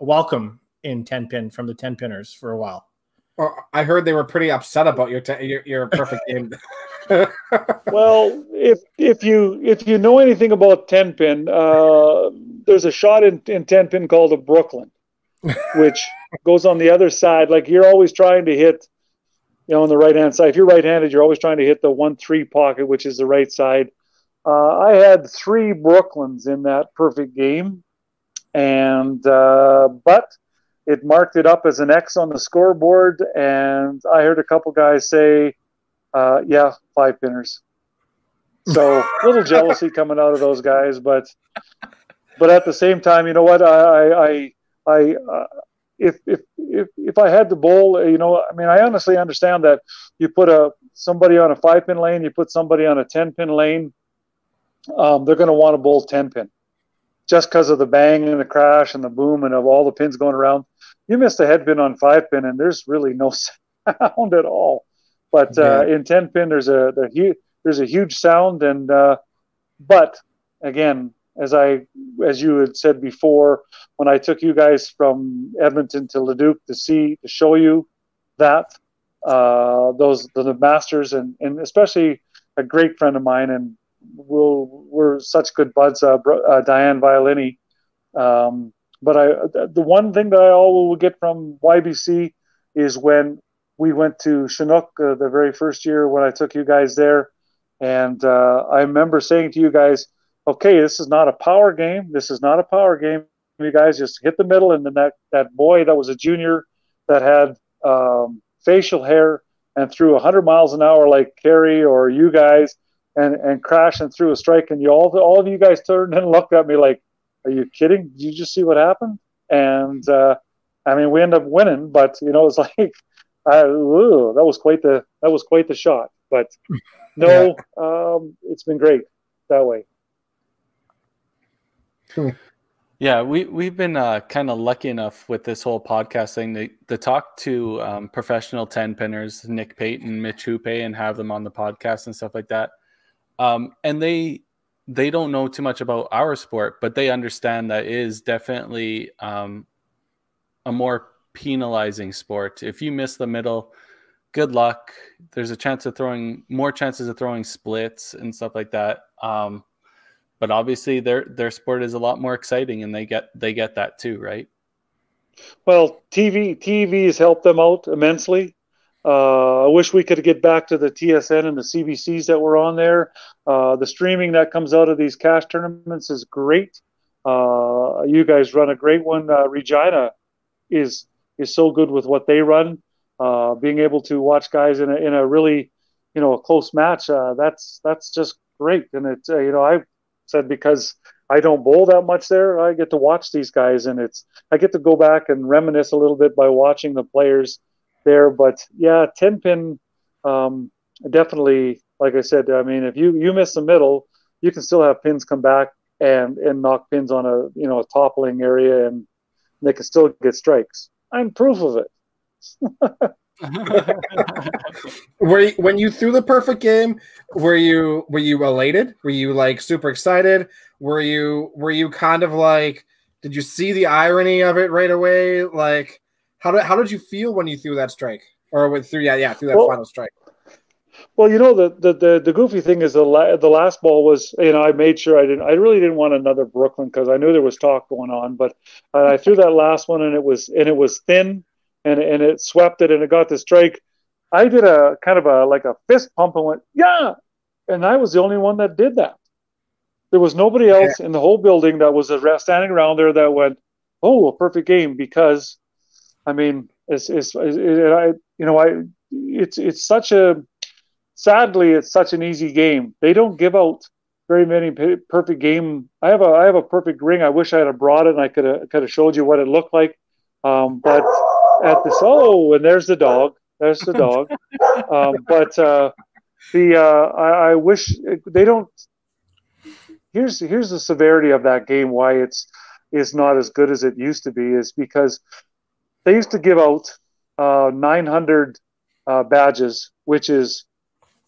welcome in 10-pin from the 10-pinners for a while. Well, I heard they were pretty upset about your perfect game. Well, if you know anything about 10-pin, there's a shot in 10-pin called a Brooklyn, which goes on the other side. Like you're always trying to hit. You know, on the right-hand side, if you're right-handed, you're always trying to hit the 1-3 pocket, which is the right side. I had 3 Brooklyns in that perfect game, and but it marked it up as an X on the scoreboard, and I heard a couple guys say, yeah, 5-pinners. So a little jealousy coming out of those guys, but at the same time, you know what, If I had to bowl, you know, I mean, I honestly understand that you put somebody on a 5-pin lane, you put somebody on a 10-pin lane, they're going to want to bowl 10-pin just because of the bang and the crash and the boom and of all the pins going around. You missed a head pin on 5-pin, and there's really no sound at all. But in 10-pin, there's a huge sound, and but again. As you had said before, when I took you guys from Edmonton to Leduc to show you that the masters and especially a great friend of mine, and we're such good buds, Diane Violini. But the one thing that I always will get from YBC is when we went to Chinook the very first year when I took you guys there, and I remember saying to you guys. Okay, this is not a power game. This is not a power game. You guys just hit the middle, and then that boy that was a junior that had facial hair and threw 100 miles an hour like Kerry or you guys and crashed and threw a strike, and all of you guys turned and looked at me like, are you kidding? Did you just see what happened? And, I mean, we ended up winning, but, you know, it's like, that was quite the shot. But, no, it's been great that way. Yeah, we've been kind of lucky enough with this whole podcast thing to talk to professional 10-pinners, Nick Payton, Mitch Hupe, and have them on the podcast and stuff like that. And they don't know too much about our sport, but they understand that it is definitely a more penalizing sport. If you miss the middle, good luck. There's a chance of more chances of throwing splits and stuff like that. But obviously, their sport is a lot more exciting, and they get that too, right? Well, TV has helped them out immensely. I wish we could get back to the TSN and the CBCs that were on there. The streaming that comes out of these cash tournaments is great. You guys run a great one. Regina is so good with what they run. Being able to watch guys in a really, you know, a close match, that's just great. And it you know I. said because I don't bowl that much there, I get to watch these guys, and I get to go back and reminisce a little bit by watching the players there. But yeah, 10-pin, definitely, like I said, I mean, if you miss the middle, you can still have pins come back and knock pins on a, you know, a toppling area, and they can still get strikes. I'm proof of it. When you threw the perfect game, were you elated? Were you like super excited? Were you kind of like, did you see the irony of it right away? Like, how did you feel when you threw that strike, or through that final strike? Well, you know, the goofy thing is the last ball was, you know, I made sure I really didn't want another Brooklyn because I knew there was talk going on, but I threw that last one, and it was thin. And it swept it, and it got the strike. I did a kind of a fist pump and went, yeah. And I was the only one that did that. There was nobody else in the whole building that was standing around there that went, oh, a perfect game. Because, I mean, it's such an easy game. They don't give out very many perfect game. I have a perfect ring. I wish I had brought it and I could have showed you what it looked like. But at this, oh, and there's the dog. There's the dog. I wish they don't. Here's the severity of that game. Why it's not as good as it used to be is because they used to give out 900 badges, which is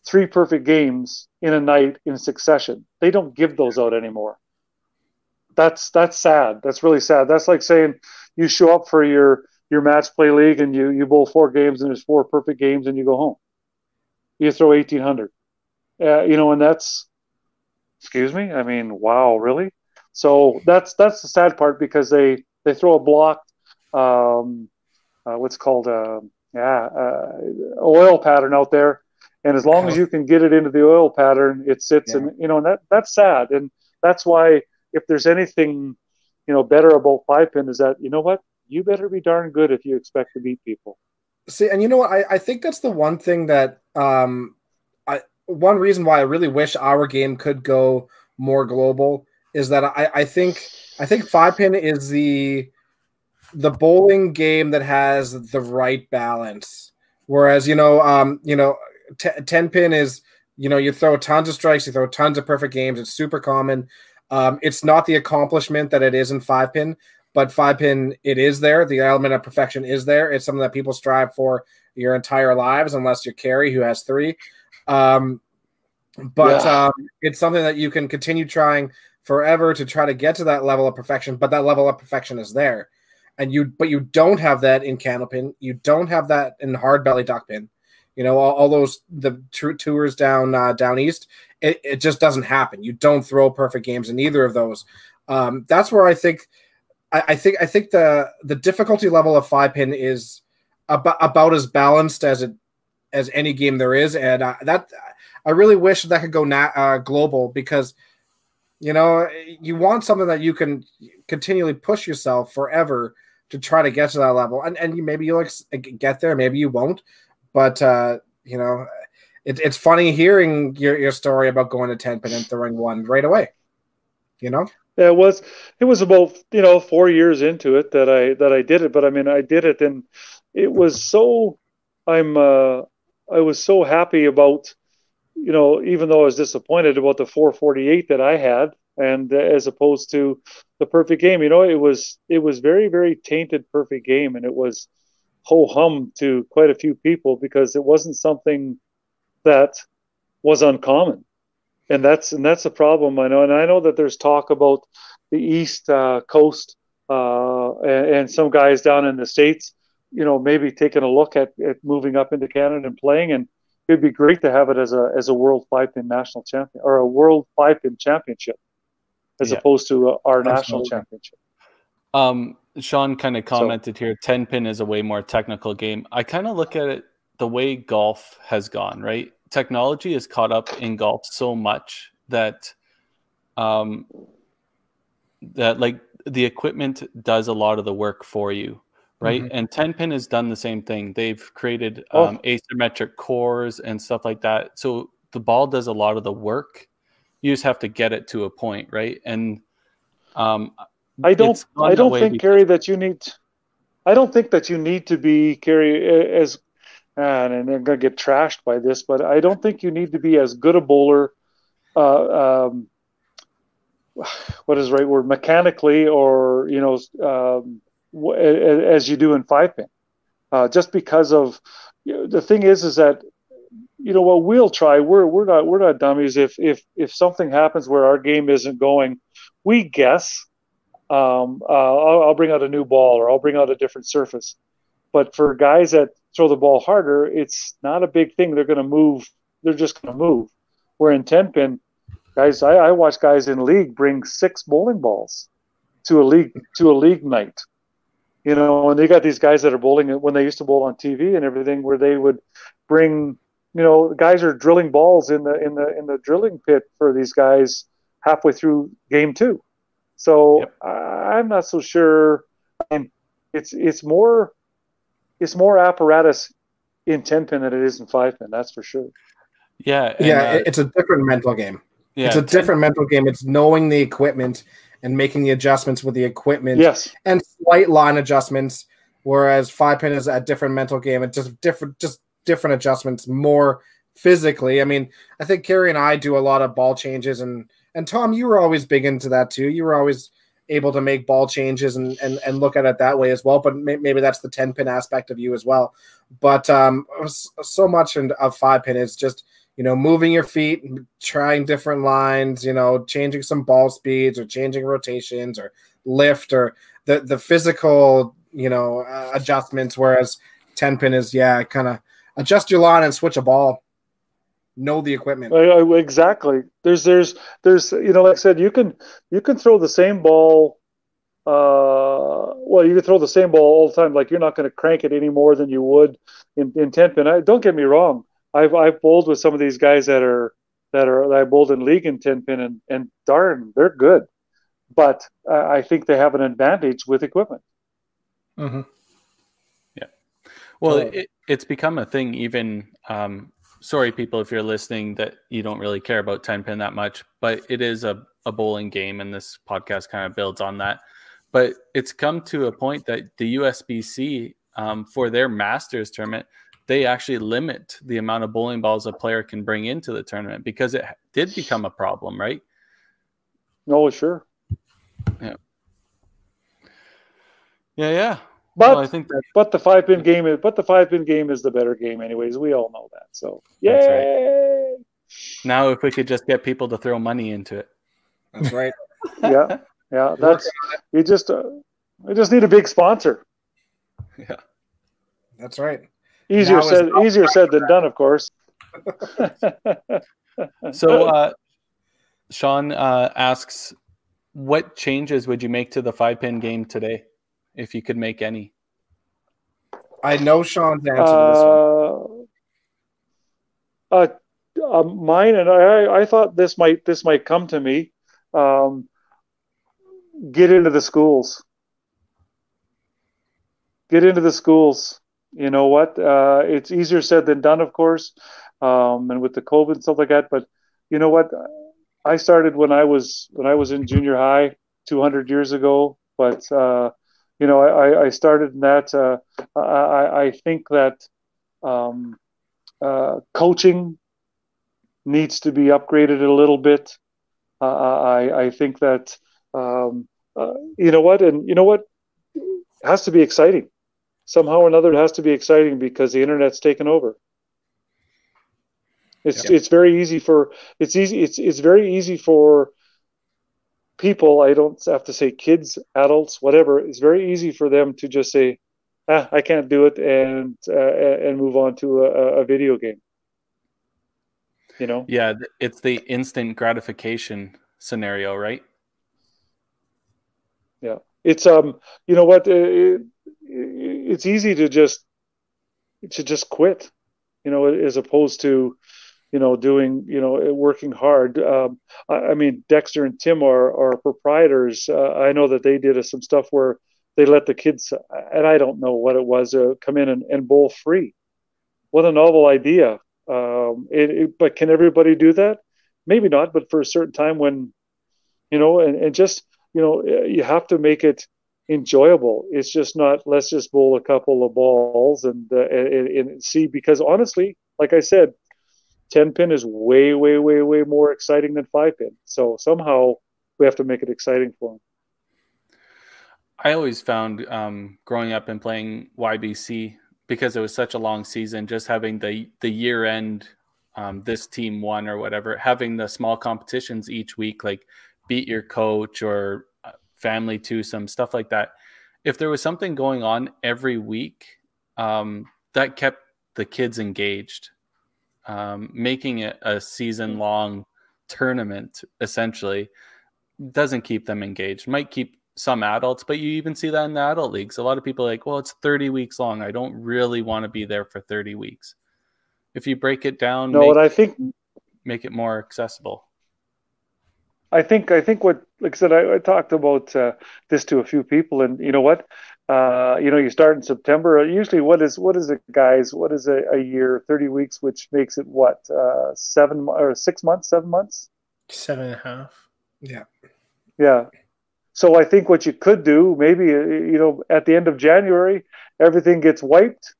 3 perfect games in a night in succession. They don't give those out anymore. That's sad. That's really sad. That's like saying you show up for your match play league and you bowl 4 games and there's 4 perfect games and you go home. You throw 1,800. And that's, excuse me? I mean, wow, really? So that's the sad part because they throw a blocked, oil pattern out there. And as long as you can get it into the oil pattern, it sits and that's sad. And that's why if there's anything, better about 5-pin is that, you better be darn good if you expect to beat people. See, and I think that's the one thing that one reason why I really wish our game could go more global is that I think 5-pin is the bowling game that has the right balance. Whereas, 10-pin is, you throw tons of strikes, you throw tons of perfect games. It's super common. It's not the accomplishment that it is in 5-pin. But 5-pin, it is there. The element of perfection is there. It's something that people strive for your entire lives, unless you're Kerry, who has 3. It's something that you can continue trying forever to try to get to that level of perfection. But that level of perfection is there, but you don't have that in candlepin. You don't have that in hard belly duck pin. All those the tours down east. It just doesn't happen. You don't throw perfect games in either of those. That's where I think. I think the difficulty level of 5-pin is about as balanced as any game there is, and I really wish that could go global because you want something that you can continually push yourself forever to try to get to that level, and maybe you'll get there, maybe you won't, but it's funny hearing your story about going to 10-pin and throwing 1 right away, Yeah, it was about 4 years into it that I did it, but I mean I did it, and it was so I was so happy about even though I was disappointed about the 448 that I had, and as opposed to the perfect game, it was very, very tainted perfect game, and it was ho hum to quite a few people because it wasn't something that was uncommon. And that's a problem, I know. And I know that there's talk about the East Coast and some guys down in the States, maybe taking a look at moving up into Canada and playing. And it'd be great to have it as a world 5-pin national champion or a world 5-pin championship, as opposed to our national championship. Sean kind of commented here, 10-pin is a way more technical game. I kind of look at it the way golf has gone, right? Technology is caught up in golf so much that like the equipment does a lot of the work for you, right? Mm-hmm. And 10-pin has done the same thing. They've created asymmetric cores and stuff like that. So the ball does a lot of the work. You just have to get it to a point, right? And I don't think that you need to be, Kerry, as and they're going to get trashed by this, but I don't think you need to be as good a bowler, what is the right word, mechanically or, as you do in 5-pin. Just because of the thing is that, what we'll try, we're not dummies. If something happens where our game isn't going, we guess, I'll bring out a new ball or I'll bring out a different surface. But for guys that throw the ball harder, it's not a big thing. They're going to move. They're just going to move. Where in 10-pin, guys, I watch guys in league bring 6 bowling balls to a league night. And they got these guys that are bowling when they used to bowl on TV and everything, where they would bring. Guys are drilling balls in the drilling pit for these guys halfway through game 2. So I'm not so sure. And it's more. It's more apparatus in 10-pin than it is in 5-pin. That's for sure. Yeah. It's a different mental game. Yeah, it's a different mental game. It's knowing the equipment and making the adjustments with the equipment. Yes, and slight line adjustments. Whereas 5-pin is a different mental game and just different adjustments, more physically. I mean, I think Kerry and I do a lot of ball changes, and Tom, you were always big into that too. You were always able to make ball changes and look at it that way as well. But maybe that's the 10-pin aspect of you as well. But so much of 5-pin is just, you know, moving your feet, trying different lines, you know, changing some ball speeds or changing rotations or lift or the physical, you know, adjustments. Whereas 10-pin is, yeah, kind of adjust your line and switch a ball. Know the equipment. Exactly. There's you know, like I said, you can throw the same ball. Well, you can throw the same ball all the time. Like, you're not going to crank it any more than you would in 10-pin. Don't get me wrong. I've bowled with some of these guys that I bowled in league in 10-pin, and darn, they're good. But I think they have an advantage with equipment. Mm-hmm. Yeah. Well, it's become a thing even. Sorry, people, if you're listening, that you don't really care about 10-pin that much, but it is a bowling game, and this podcast kind of builds on that. But it's come to a point that the USBC, for their Masters tournament, they actually limit the amount of bowling balls a player can bring into the tournament because it did become a problem, right? No, sure. Yeah. But well, I think the five pin game is the better game, anyways. We all know that. So yay! Right. Now, if we could just get people to throw money into it, that's right. yeah. That's we just need a big sponsor. Yeah, that's right. Easier said than done, of course. So, Sean asks, what changes would you make to the 5-pin game today? If you could make any. I know Sean's answer to this one. Mine, and I thought this might come to me. Get into the schools. Get into the schools. You know what? It's easier said than done, of course, and with the COVID and stuff like that. But you know what? I started when I was in junior high 200 years ago, but. You know, I started in that. I think that coaching needs to be upgraded a little bit. I think that, you know what? And you know what? It has to be exciting. Somehow or another, it has to be exciting because the Internet's taken over. It's very easy for people, I don't have to say kids, adults, whatever. It's very easy for them to just say, "I can't do it," and move on to a video game. You know? Yeah, it's the instant gratification scenario, right? Yeah, it's you know what? It's easy to just quit, you know, as opposed to. You know, working hard. I mean, Dexter and Tim are proprietors. I know that they did some stuff where they let the kids, and I don't know what it was, come in and bowl free. What a novel idea. But can everybody do that? Maybe not, but for a certain time when, you know, and just, you know, you have to make it enjoyable. It's just not, let's just bowl a couple of balls and see, because honestly, like I said, 10-pin is way, way, way, way more exciting than 5-pin. So somehow we have to make it exciting for them. I always found growing up and playing YBC, because it was such a long season, just having the year-end, this team won or whatever, having the small competitions each week, like beat your coach or family twosome, stuff like that. If there was something going on every week, that kept the kids engaged. Making it a season-long tournament, essentially, doesn't keep them engaged. Might keep some adults, but you even see that in the adult leagues. A lot of people are like, well, it's 30 weeks long. I don't really want to be there for 30 weeks. If you break it down, make it more accessible. I think what, like I said, I talked about this to a few people, and you know what? You know, you start in September. Usually, what is it, guys? What is a year? 30 weeks, which makes it what? 7 or 6 months? 7 months? 7.5. Yeah. Yeah. So I think what you could do, maybe, you know, at the end of January, everything gets wiped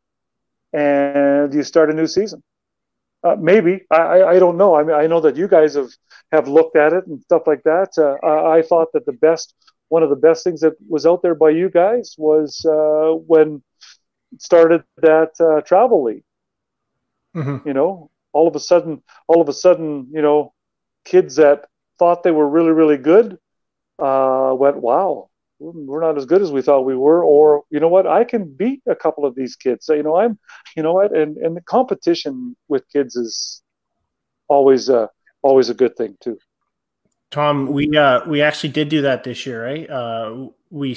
and you start a new season. Maybe. I don't know. I mean, I know that you guys have looked at it and stuff like that. I thought that one of the best things that was out there by you guys was when it started that travel league. Mm-hmm. You know, all of a sudden, you know, kids that thought they were really, really good went, wow, we're not as good as we thought we were, or, you know what, I can beat a couple of these kids. So, you know, and the competition with kids is always a good thing too. Tom, we actually did do that this year, right? We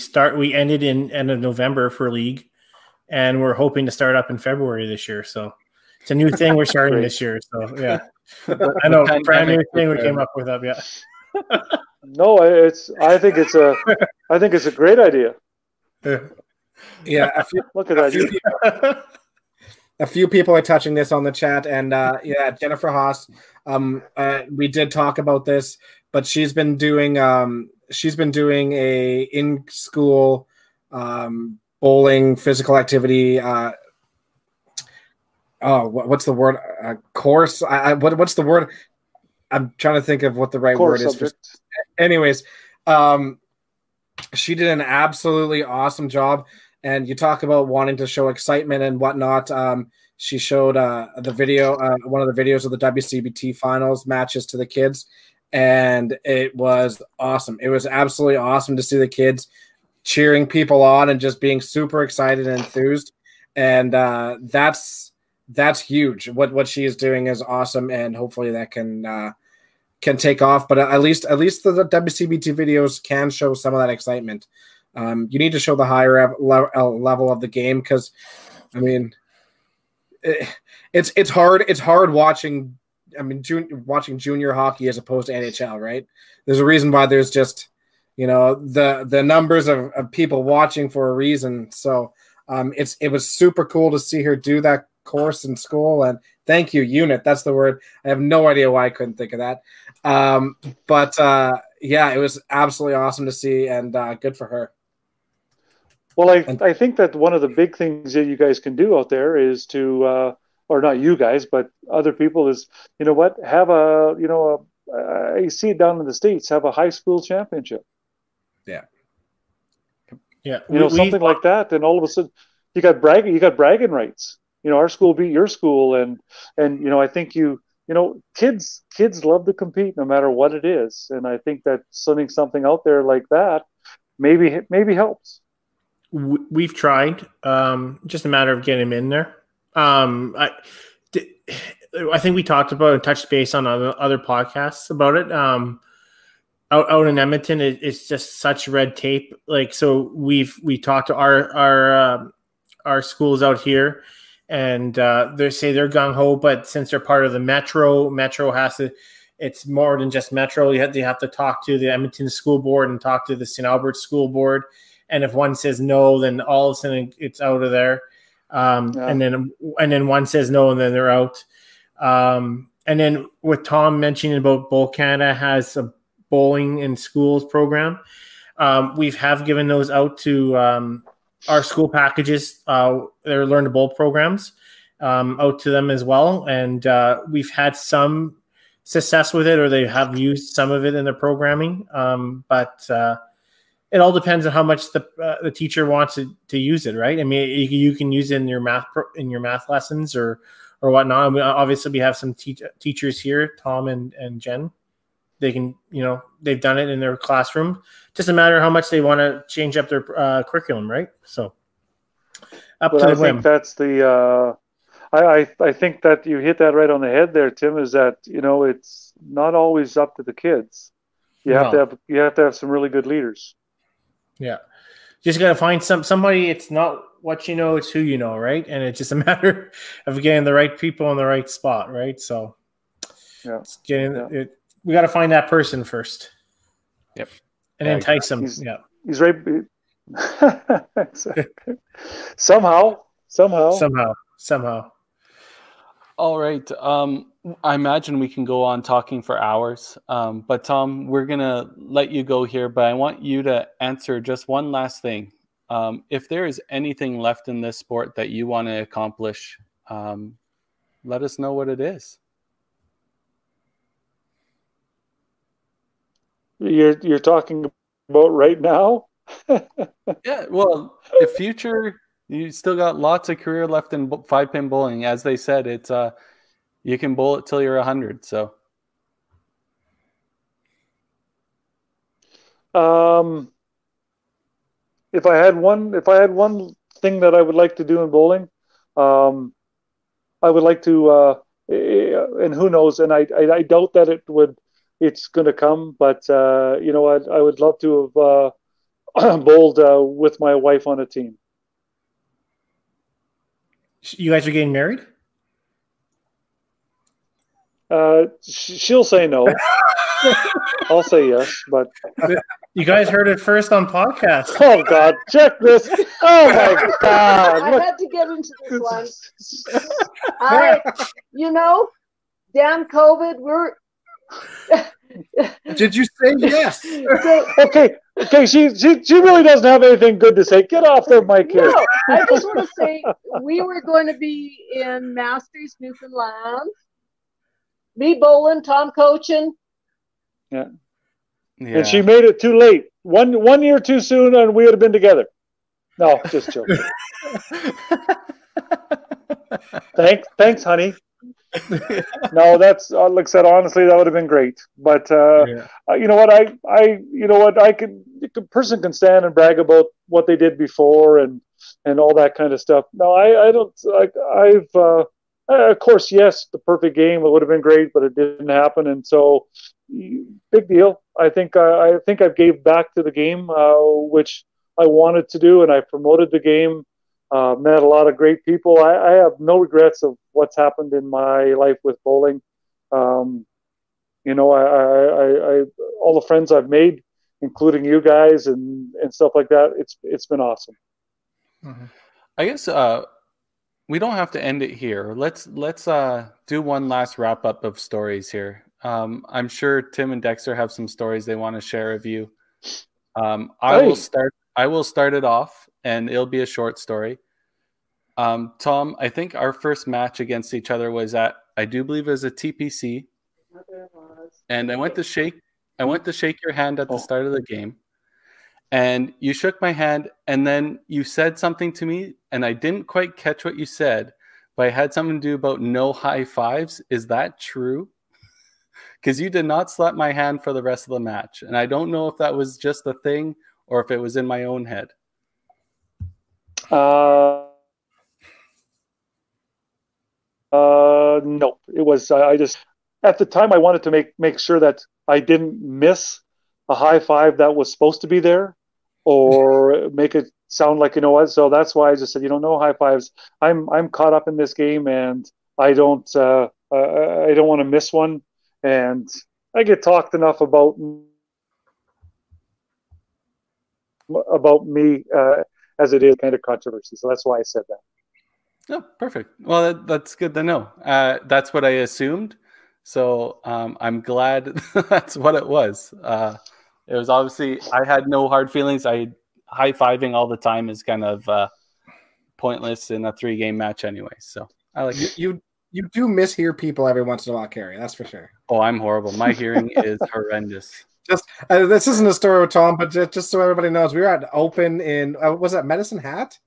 ended in end of November for league, and we're hoping to start up in February this year. So it's a new thing we're starting this year. So yeah, I know, brand new thing we came up with. Yeah. No, I think it's a great idea. Yeah, a few people are touching this on the chat, and Jennifer Haas. We did talk about this, but she's been doing a in-school bowling physical activity. What's the word? Course. What's the word? I'm trying to think of what the right word is. Anyways, she did an absolutely awesome job. And you talk about wanting to show excitement and whatnot. She showed the video, one of the videos of the WCBT finals matches to the kids. And it was awesome. It was absolutely awesome to see the kids cheering people on and just being super excited and enthused. And that's huge. What she is doing is awesome. And hopefully that can take off, but at least the WCBT videos can show some of that excitement. You need to show the higher level of the game, because, I mean, it's hard. It's hard watching. I mean, watching junior hockey as opposed to NHL, right? There's a reason why there's just, you know, the numbers of people watching for a reason. So it was super cool to see her do that course in school, and thank you, unit. That's the word. I have no idea why I couldn't think of that. It was absolutely awesome to see, and good for her. Well, I think that one of the big things that you guys can do out there is to, or not you guys, but other people, is, you know what, have a, you know, I see it down in the States, have a high school championship. Yeah. Yeah. You know, something like that. And all of a sudden you got bragging rights. You know, our school beat your school, and you know, I think kids love to compete no matter what it is, and I think that sending something out there like that maybe helps. We've tried, just a matter of getting them in there. I think we talked about and touched base on other podcasts about it. Out in Edmonton, it's just such red tape. Like, so we talked to our schools out here. And they say they're gung-ho, but since they're part of the Metro has to, it's more than just Metro. They have to talk to the Edmonton School Board and talk to the St. Albert School Board. And if one says no, then all of a sudden it's out of there. Yeah. And then one says no, and then they're out. And then with Tom mentioning about Bowl Canada has a bowling in schools program, we have given those out to our school packages, their Learn to Bowl programs, out to them as well. And we've had some success with it, or they have used some of it in their programming. But it all depends on how much the teacher wants to use it, right? I mean, you can use it in your math lessons or whatnot. I mean, obviously, we have some teachers here, Tom and Jen. They can, you know, they've done it in their classroom. Just a matter of how much they want to change up their curriculum, right? So, I think that's the. I think that you hit that right on the head there, Tim. Is that, you know, it's not always up to the kids. You have to have some really good leaders. Yeah, just gotta find somebody. It's not what you know; it's who you know, right? And it's just a matter of getting the right people in the right spot, right? So, yeah, it's getting it. We got to find that person first. Yep. And entice him. He's right. Somehow. All right. I imagine we can go on talking for hours, but Tom, we're going to let you go here, but I want you to answer just one last thing. If there is anything left in this sport that you want to accomplish, let us know what it is. You're talking about right now? Yeah, well, the future, you still got lots of career left in 5-pin bowling. As they said, it's you can bowl it till you're 100. So, if I had one thing that I would like to do in bowling, I would like to, and who knows? And I doubt that it would. It's going to come, but you know, I would love to have bowled with my wife on a team. You guys are getting married? She'll say no. I'll say yes, but you guys heard it first on podcast. Oh God, check this! Oh my God, I had to get into this one. You know, damn COVID, we're. Did you say yes? Okay. She really doesn't have anything good to say. Get off there, Mike. No, I just want to say we were going to be in Masters, Newfoundland. Me bowling, Tom coaching. Yeah. And she made it too late. One year too soon, and we would have been together. No, just joking. Thanks, honey. No, that's like I said. Honestly, that would have been great. But you know what? A person can stand and brag about what they did before and all that kind of stuff. No, I don't. Of course, yes, the perfect game. It would have been great, but it didn't happen. And so, big deal. I think I gave back to the game, which I wanted to do, and I promoted the game. Met a lot of great people. I have no regrets of what's happened in my life with bowling. You know, I all the friends I've made, including you guys and stuff like that. It's been awesome. Mm-hmm. I guess we don't have to end it here. Let's do one last wrap up of stories here. I'm sure Tim and Dexter have some stories they want to share with you. I will start it off. And it'll be a short story. Tom, I think our first match against each other was at, I do believe it was a TPC. And I went to shake your hand at the start of the game. And you shook my hand, and then you said something to me, and I didn't quite catch what you said, but I had something to do about no high fives. Is that true? Because you did not slap my hand for the rest of the match. And I don't know if that was just a thing or if it was in my own head. No, it was, I just, at the time I wanted to make sure that I didn't miss a high five that was supposed to be there or make it sound like, you know what? So that's why I just said, you don't know, high fives. I'm caught up in this game and I don't want to miss one. And I get talked enough about me, as it is kind of controversy. So that's why I said that. Oh, perfect. Well, that's good to know. That's what I assumed. So I'm glad that's what it was. It was obviously, I had no hard feelings. High-fiving all the time is kind of pointless in a 3-game match anyway. So I like it. You do mishear people every once in a while, Kerry. That's for sure. Oh, I'm horrible. My hearing is horrendous. Just this isn't a story with Tom, but just so everybody knows, we were at Open in was that Medicine Hat?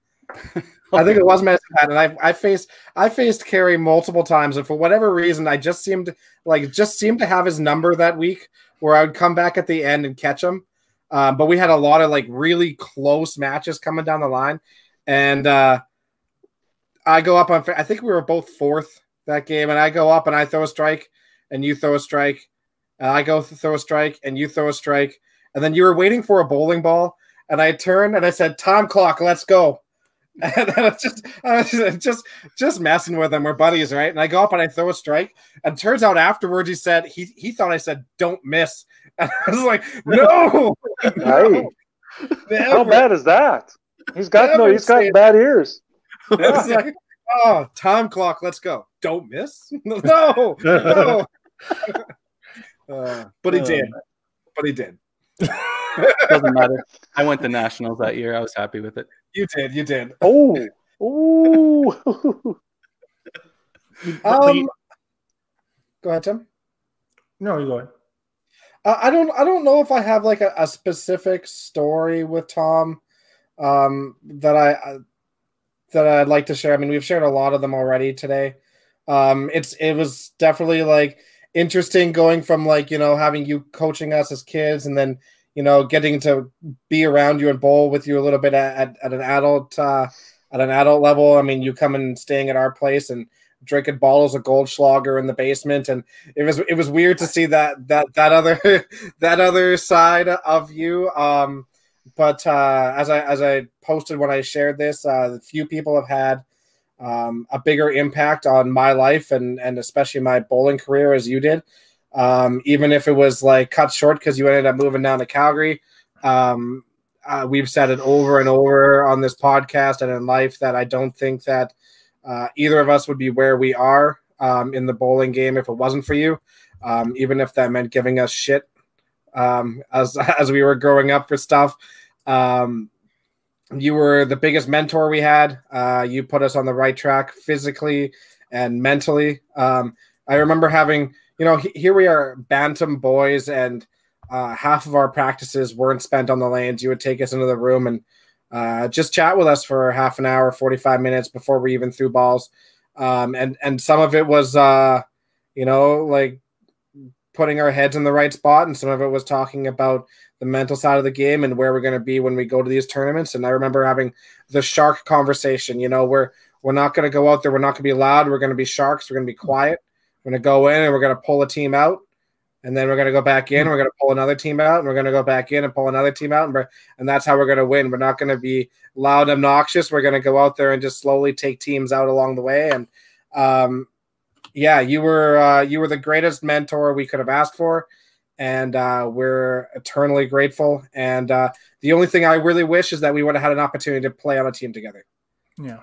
I think it was Medicine Hat, and I faced Kerry multiple times, and for whatever reason, I just seemed to have his number that week, where I would come back at the end and catch him. But we had a lot of like really close matches coming down the line, and I go up on. I think we were both fourth that game, and I go up and I throw a strike, and you throw a strike. And I go throw a strike, and you throw a strike. And then you were waiting for a bowling ball, and I turned, and I said, time clock, let's go. And I was just messing with him. We're buddies, right? And I go up, and I throw a strike. And turns out afterwards he said, he thought I said, don't miss. And I was like, no. No. How bad is that? He's got bad ears. Yeah. Like, Oh, time clock. Let's go. Don't miss. No. No. But he did. But he did. Doesn't matter. I went to nationals that year. I was happy with it. You did. You did. Oh. Oh. Go ahead, Tim. No, you go ahead. I don't know if I have like a specific story with Tom that I'd like to share. I mean, we've shared a lot of them already today. It was definitely like interesting going from like, you know, having you coaching us as kids and then, you know, getting to be around you and bowl with you a little bit at an adult level. I mean, you come and staying at our place and drinking bottles of Goldschlager in the basement, and it was weird to see that other that other side of you. But as I posted when I shared this, few people have had a bigger impact on my life and especially my bowling career as you did. Even if it was like cut short because you ended up moving down to Calgary. We've said it over and over on this podcast and in life that I don't think that either of us would be where we are in the bowling game if it wasn't for you, even if that meant giving us shit as we were growing up for stuff. You were the biggest mentor we had. You put us on the right track physically and mentally. I remember having, you know, here we are bantam boys and half of our practices weren't spent on the lanes. You would take us into the room and just chat with us for half an hour, 45 minutes before we even threw balls. And some of it was, you know, like putting our heads in the right spot. And some of it was talking about the mental side of the game and where we're going to be when we go to these tournaments. And I remember having the shark conversation, you know, where we're not going to go out there. We're not going to be loud. We're going to be sharks. We're going to be quiet. We're going to go in and we're going to pull a team out. And then we're going to go back in. We're going to pull another team out. And we're going to go back in and pull another team out. And that's how we're going to win. We're not going to be loud, obnoxious. We're going to go out there and just slowly take teams out along the way. And yeah, you were the greatest mentor we could have asked for. And we're eternally grateful. And the only thing I really wish is that we would have had an opportunity to play on a team together. Yeah,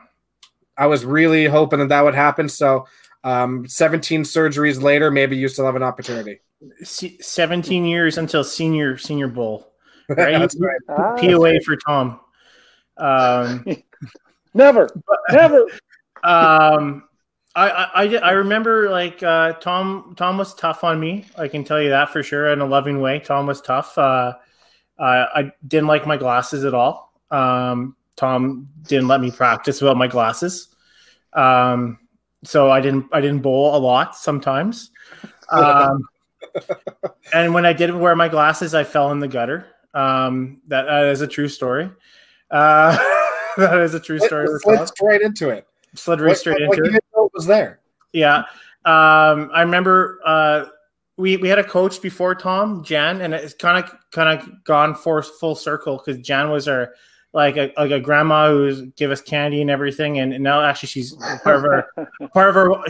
I was really hoping that would happen. So 17 surgeries later, maybe you still have an opportunity. 17 years until senior bowl, right? That's right. POA for Tom. Never. I remember like Tom was tough on me. I can tell you that for sure in a loving way. Tom was tough. I didn't like my glasses at all. Tom didn't let me practice without my glasses. So I didn't bowl a lot sometimes. And when I did wear my glasses, I fell in the gutter. That is a true story. That is a true story. Slid straight into it. Slid right straight into it. You didn't know it was there. Yeah. I remember we had a coach before Tom, Jan, and it's kind of gone full circle because Jan was our like a grandma who gave us candy and everything, and now actually she's part of her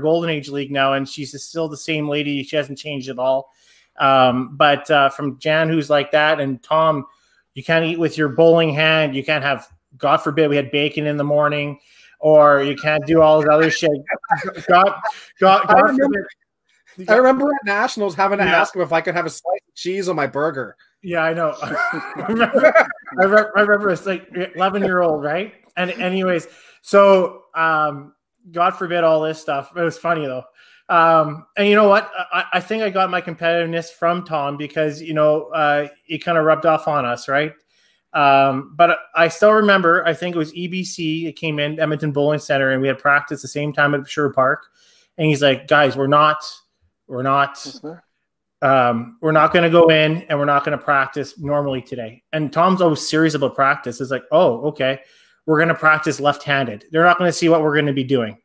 golden age league now, and she's still the same lady. She hasn't changed at all. But from Jan, who's like that, and Tom, you can't eat with your bowling hand. You can't have, God forbid, we had bacon in the morning, or you can't do all this other shit. I remember at nationals having to ask him if I could have a slice of cheese on my burger. Yeah, I know. I remember it's like 11-year-old, right? And anyways, so God forbid all this stuff. It was funny though. And you know what? I think I got my competitiveness from Tom because, you know, it kind of rubbed off on us, right? But I still remember, I think it was EBC. It came in, Edmonton Bowling Centre, and we had practice the same time at Shure Park. And he's like, guys, we're not going to go in and we're not going to practice normally today. And Tom's always serious about practice. It's like, oh, okay, we're going to practice left-handed. They're not going to see what we're going to be doing.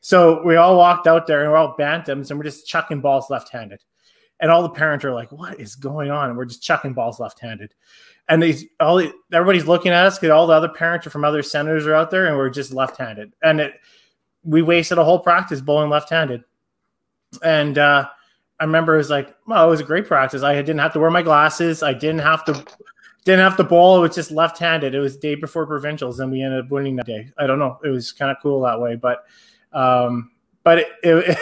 So we all walked out there and we're all bantams and we're just chucking balls left-handed. And all the parents are like, what is going on? And we're just chucking balls left-handed. And everybody's looking at us because all the other parents are from other centers are out there and we're just left-handed. And we wasted a whole practice bowling left-handed. And, I remember it was like, well, it was a great practice. I didn't have to wear my glasses. I didn't have to Didn't have to bowl. It was just left-handed. It was day before provincials, and we ended up winning that day. I don't know. It was kind of cool that way, but it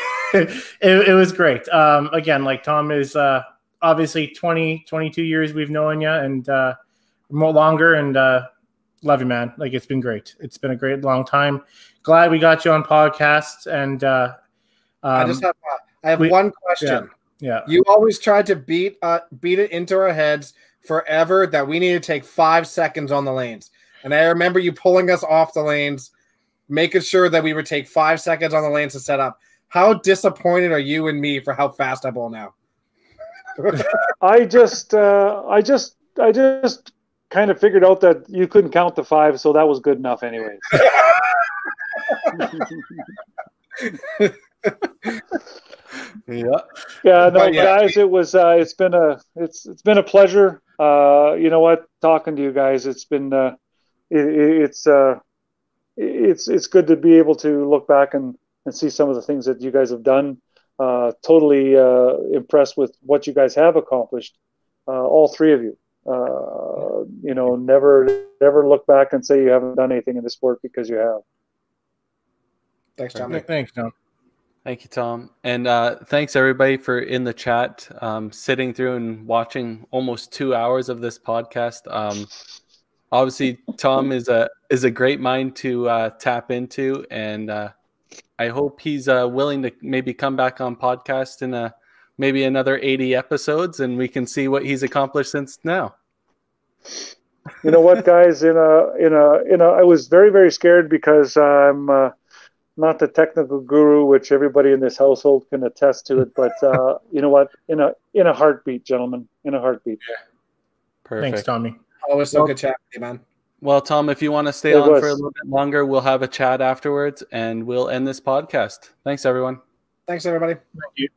was great. Again, like Tom is obviously 22 years we've known you, and more longer. And love you, man. Like, it's been great. It's been a great long time. Glad we got you on podcasts. And I have one question. Yeah. You always tried to beat it into our heads forever that we need to take 5 seconds on the lanes. And I remember you pulling us off the lanes, making sure that we would take 5 seconds on the lanes to set up. How disappointed are you and me for how fast I bowl now? I just kind of figured out that you couldn't count the five, so that was good enough anyways. Yeah, no, guys, it's been a pleasure. You know what, talking to you guys, it's been it's good to be able to look back and see some of the things that you guys have done. Totally impressed with what you guys have accomplished, all three of you. You know, never look back and say you haven't done anything in the sport, because you have. Thanks, Tom. Thanks, Tom. Thank you, Tom. And thanks, everybody, for in the chat, sitting through and watching almost 2 hours of this podcast. Obviously, Tom is a great mind to tap into, and I hope he's willing to maybe come back on podcast in maybe another 80 episodes, and we can see what he's accomplished since now. You know what, guys? I was very, very scared because I'm not the technical guru, which everybody in this household can attest to it, but you know what? In a heartbeat, gentlemen, in a heartbeat. Yeah. Perfect. Thanks, Tommy. Always so good chatting with you, man. Well, Tom, if you want to stay on for a little bit longer, we'll have a chat afterwards, and we'll end this podcast. Thanks, everyone. Thanks, everybody. Thank you.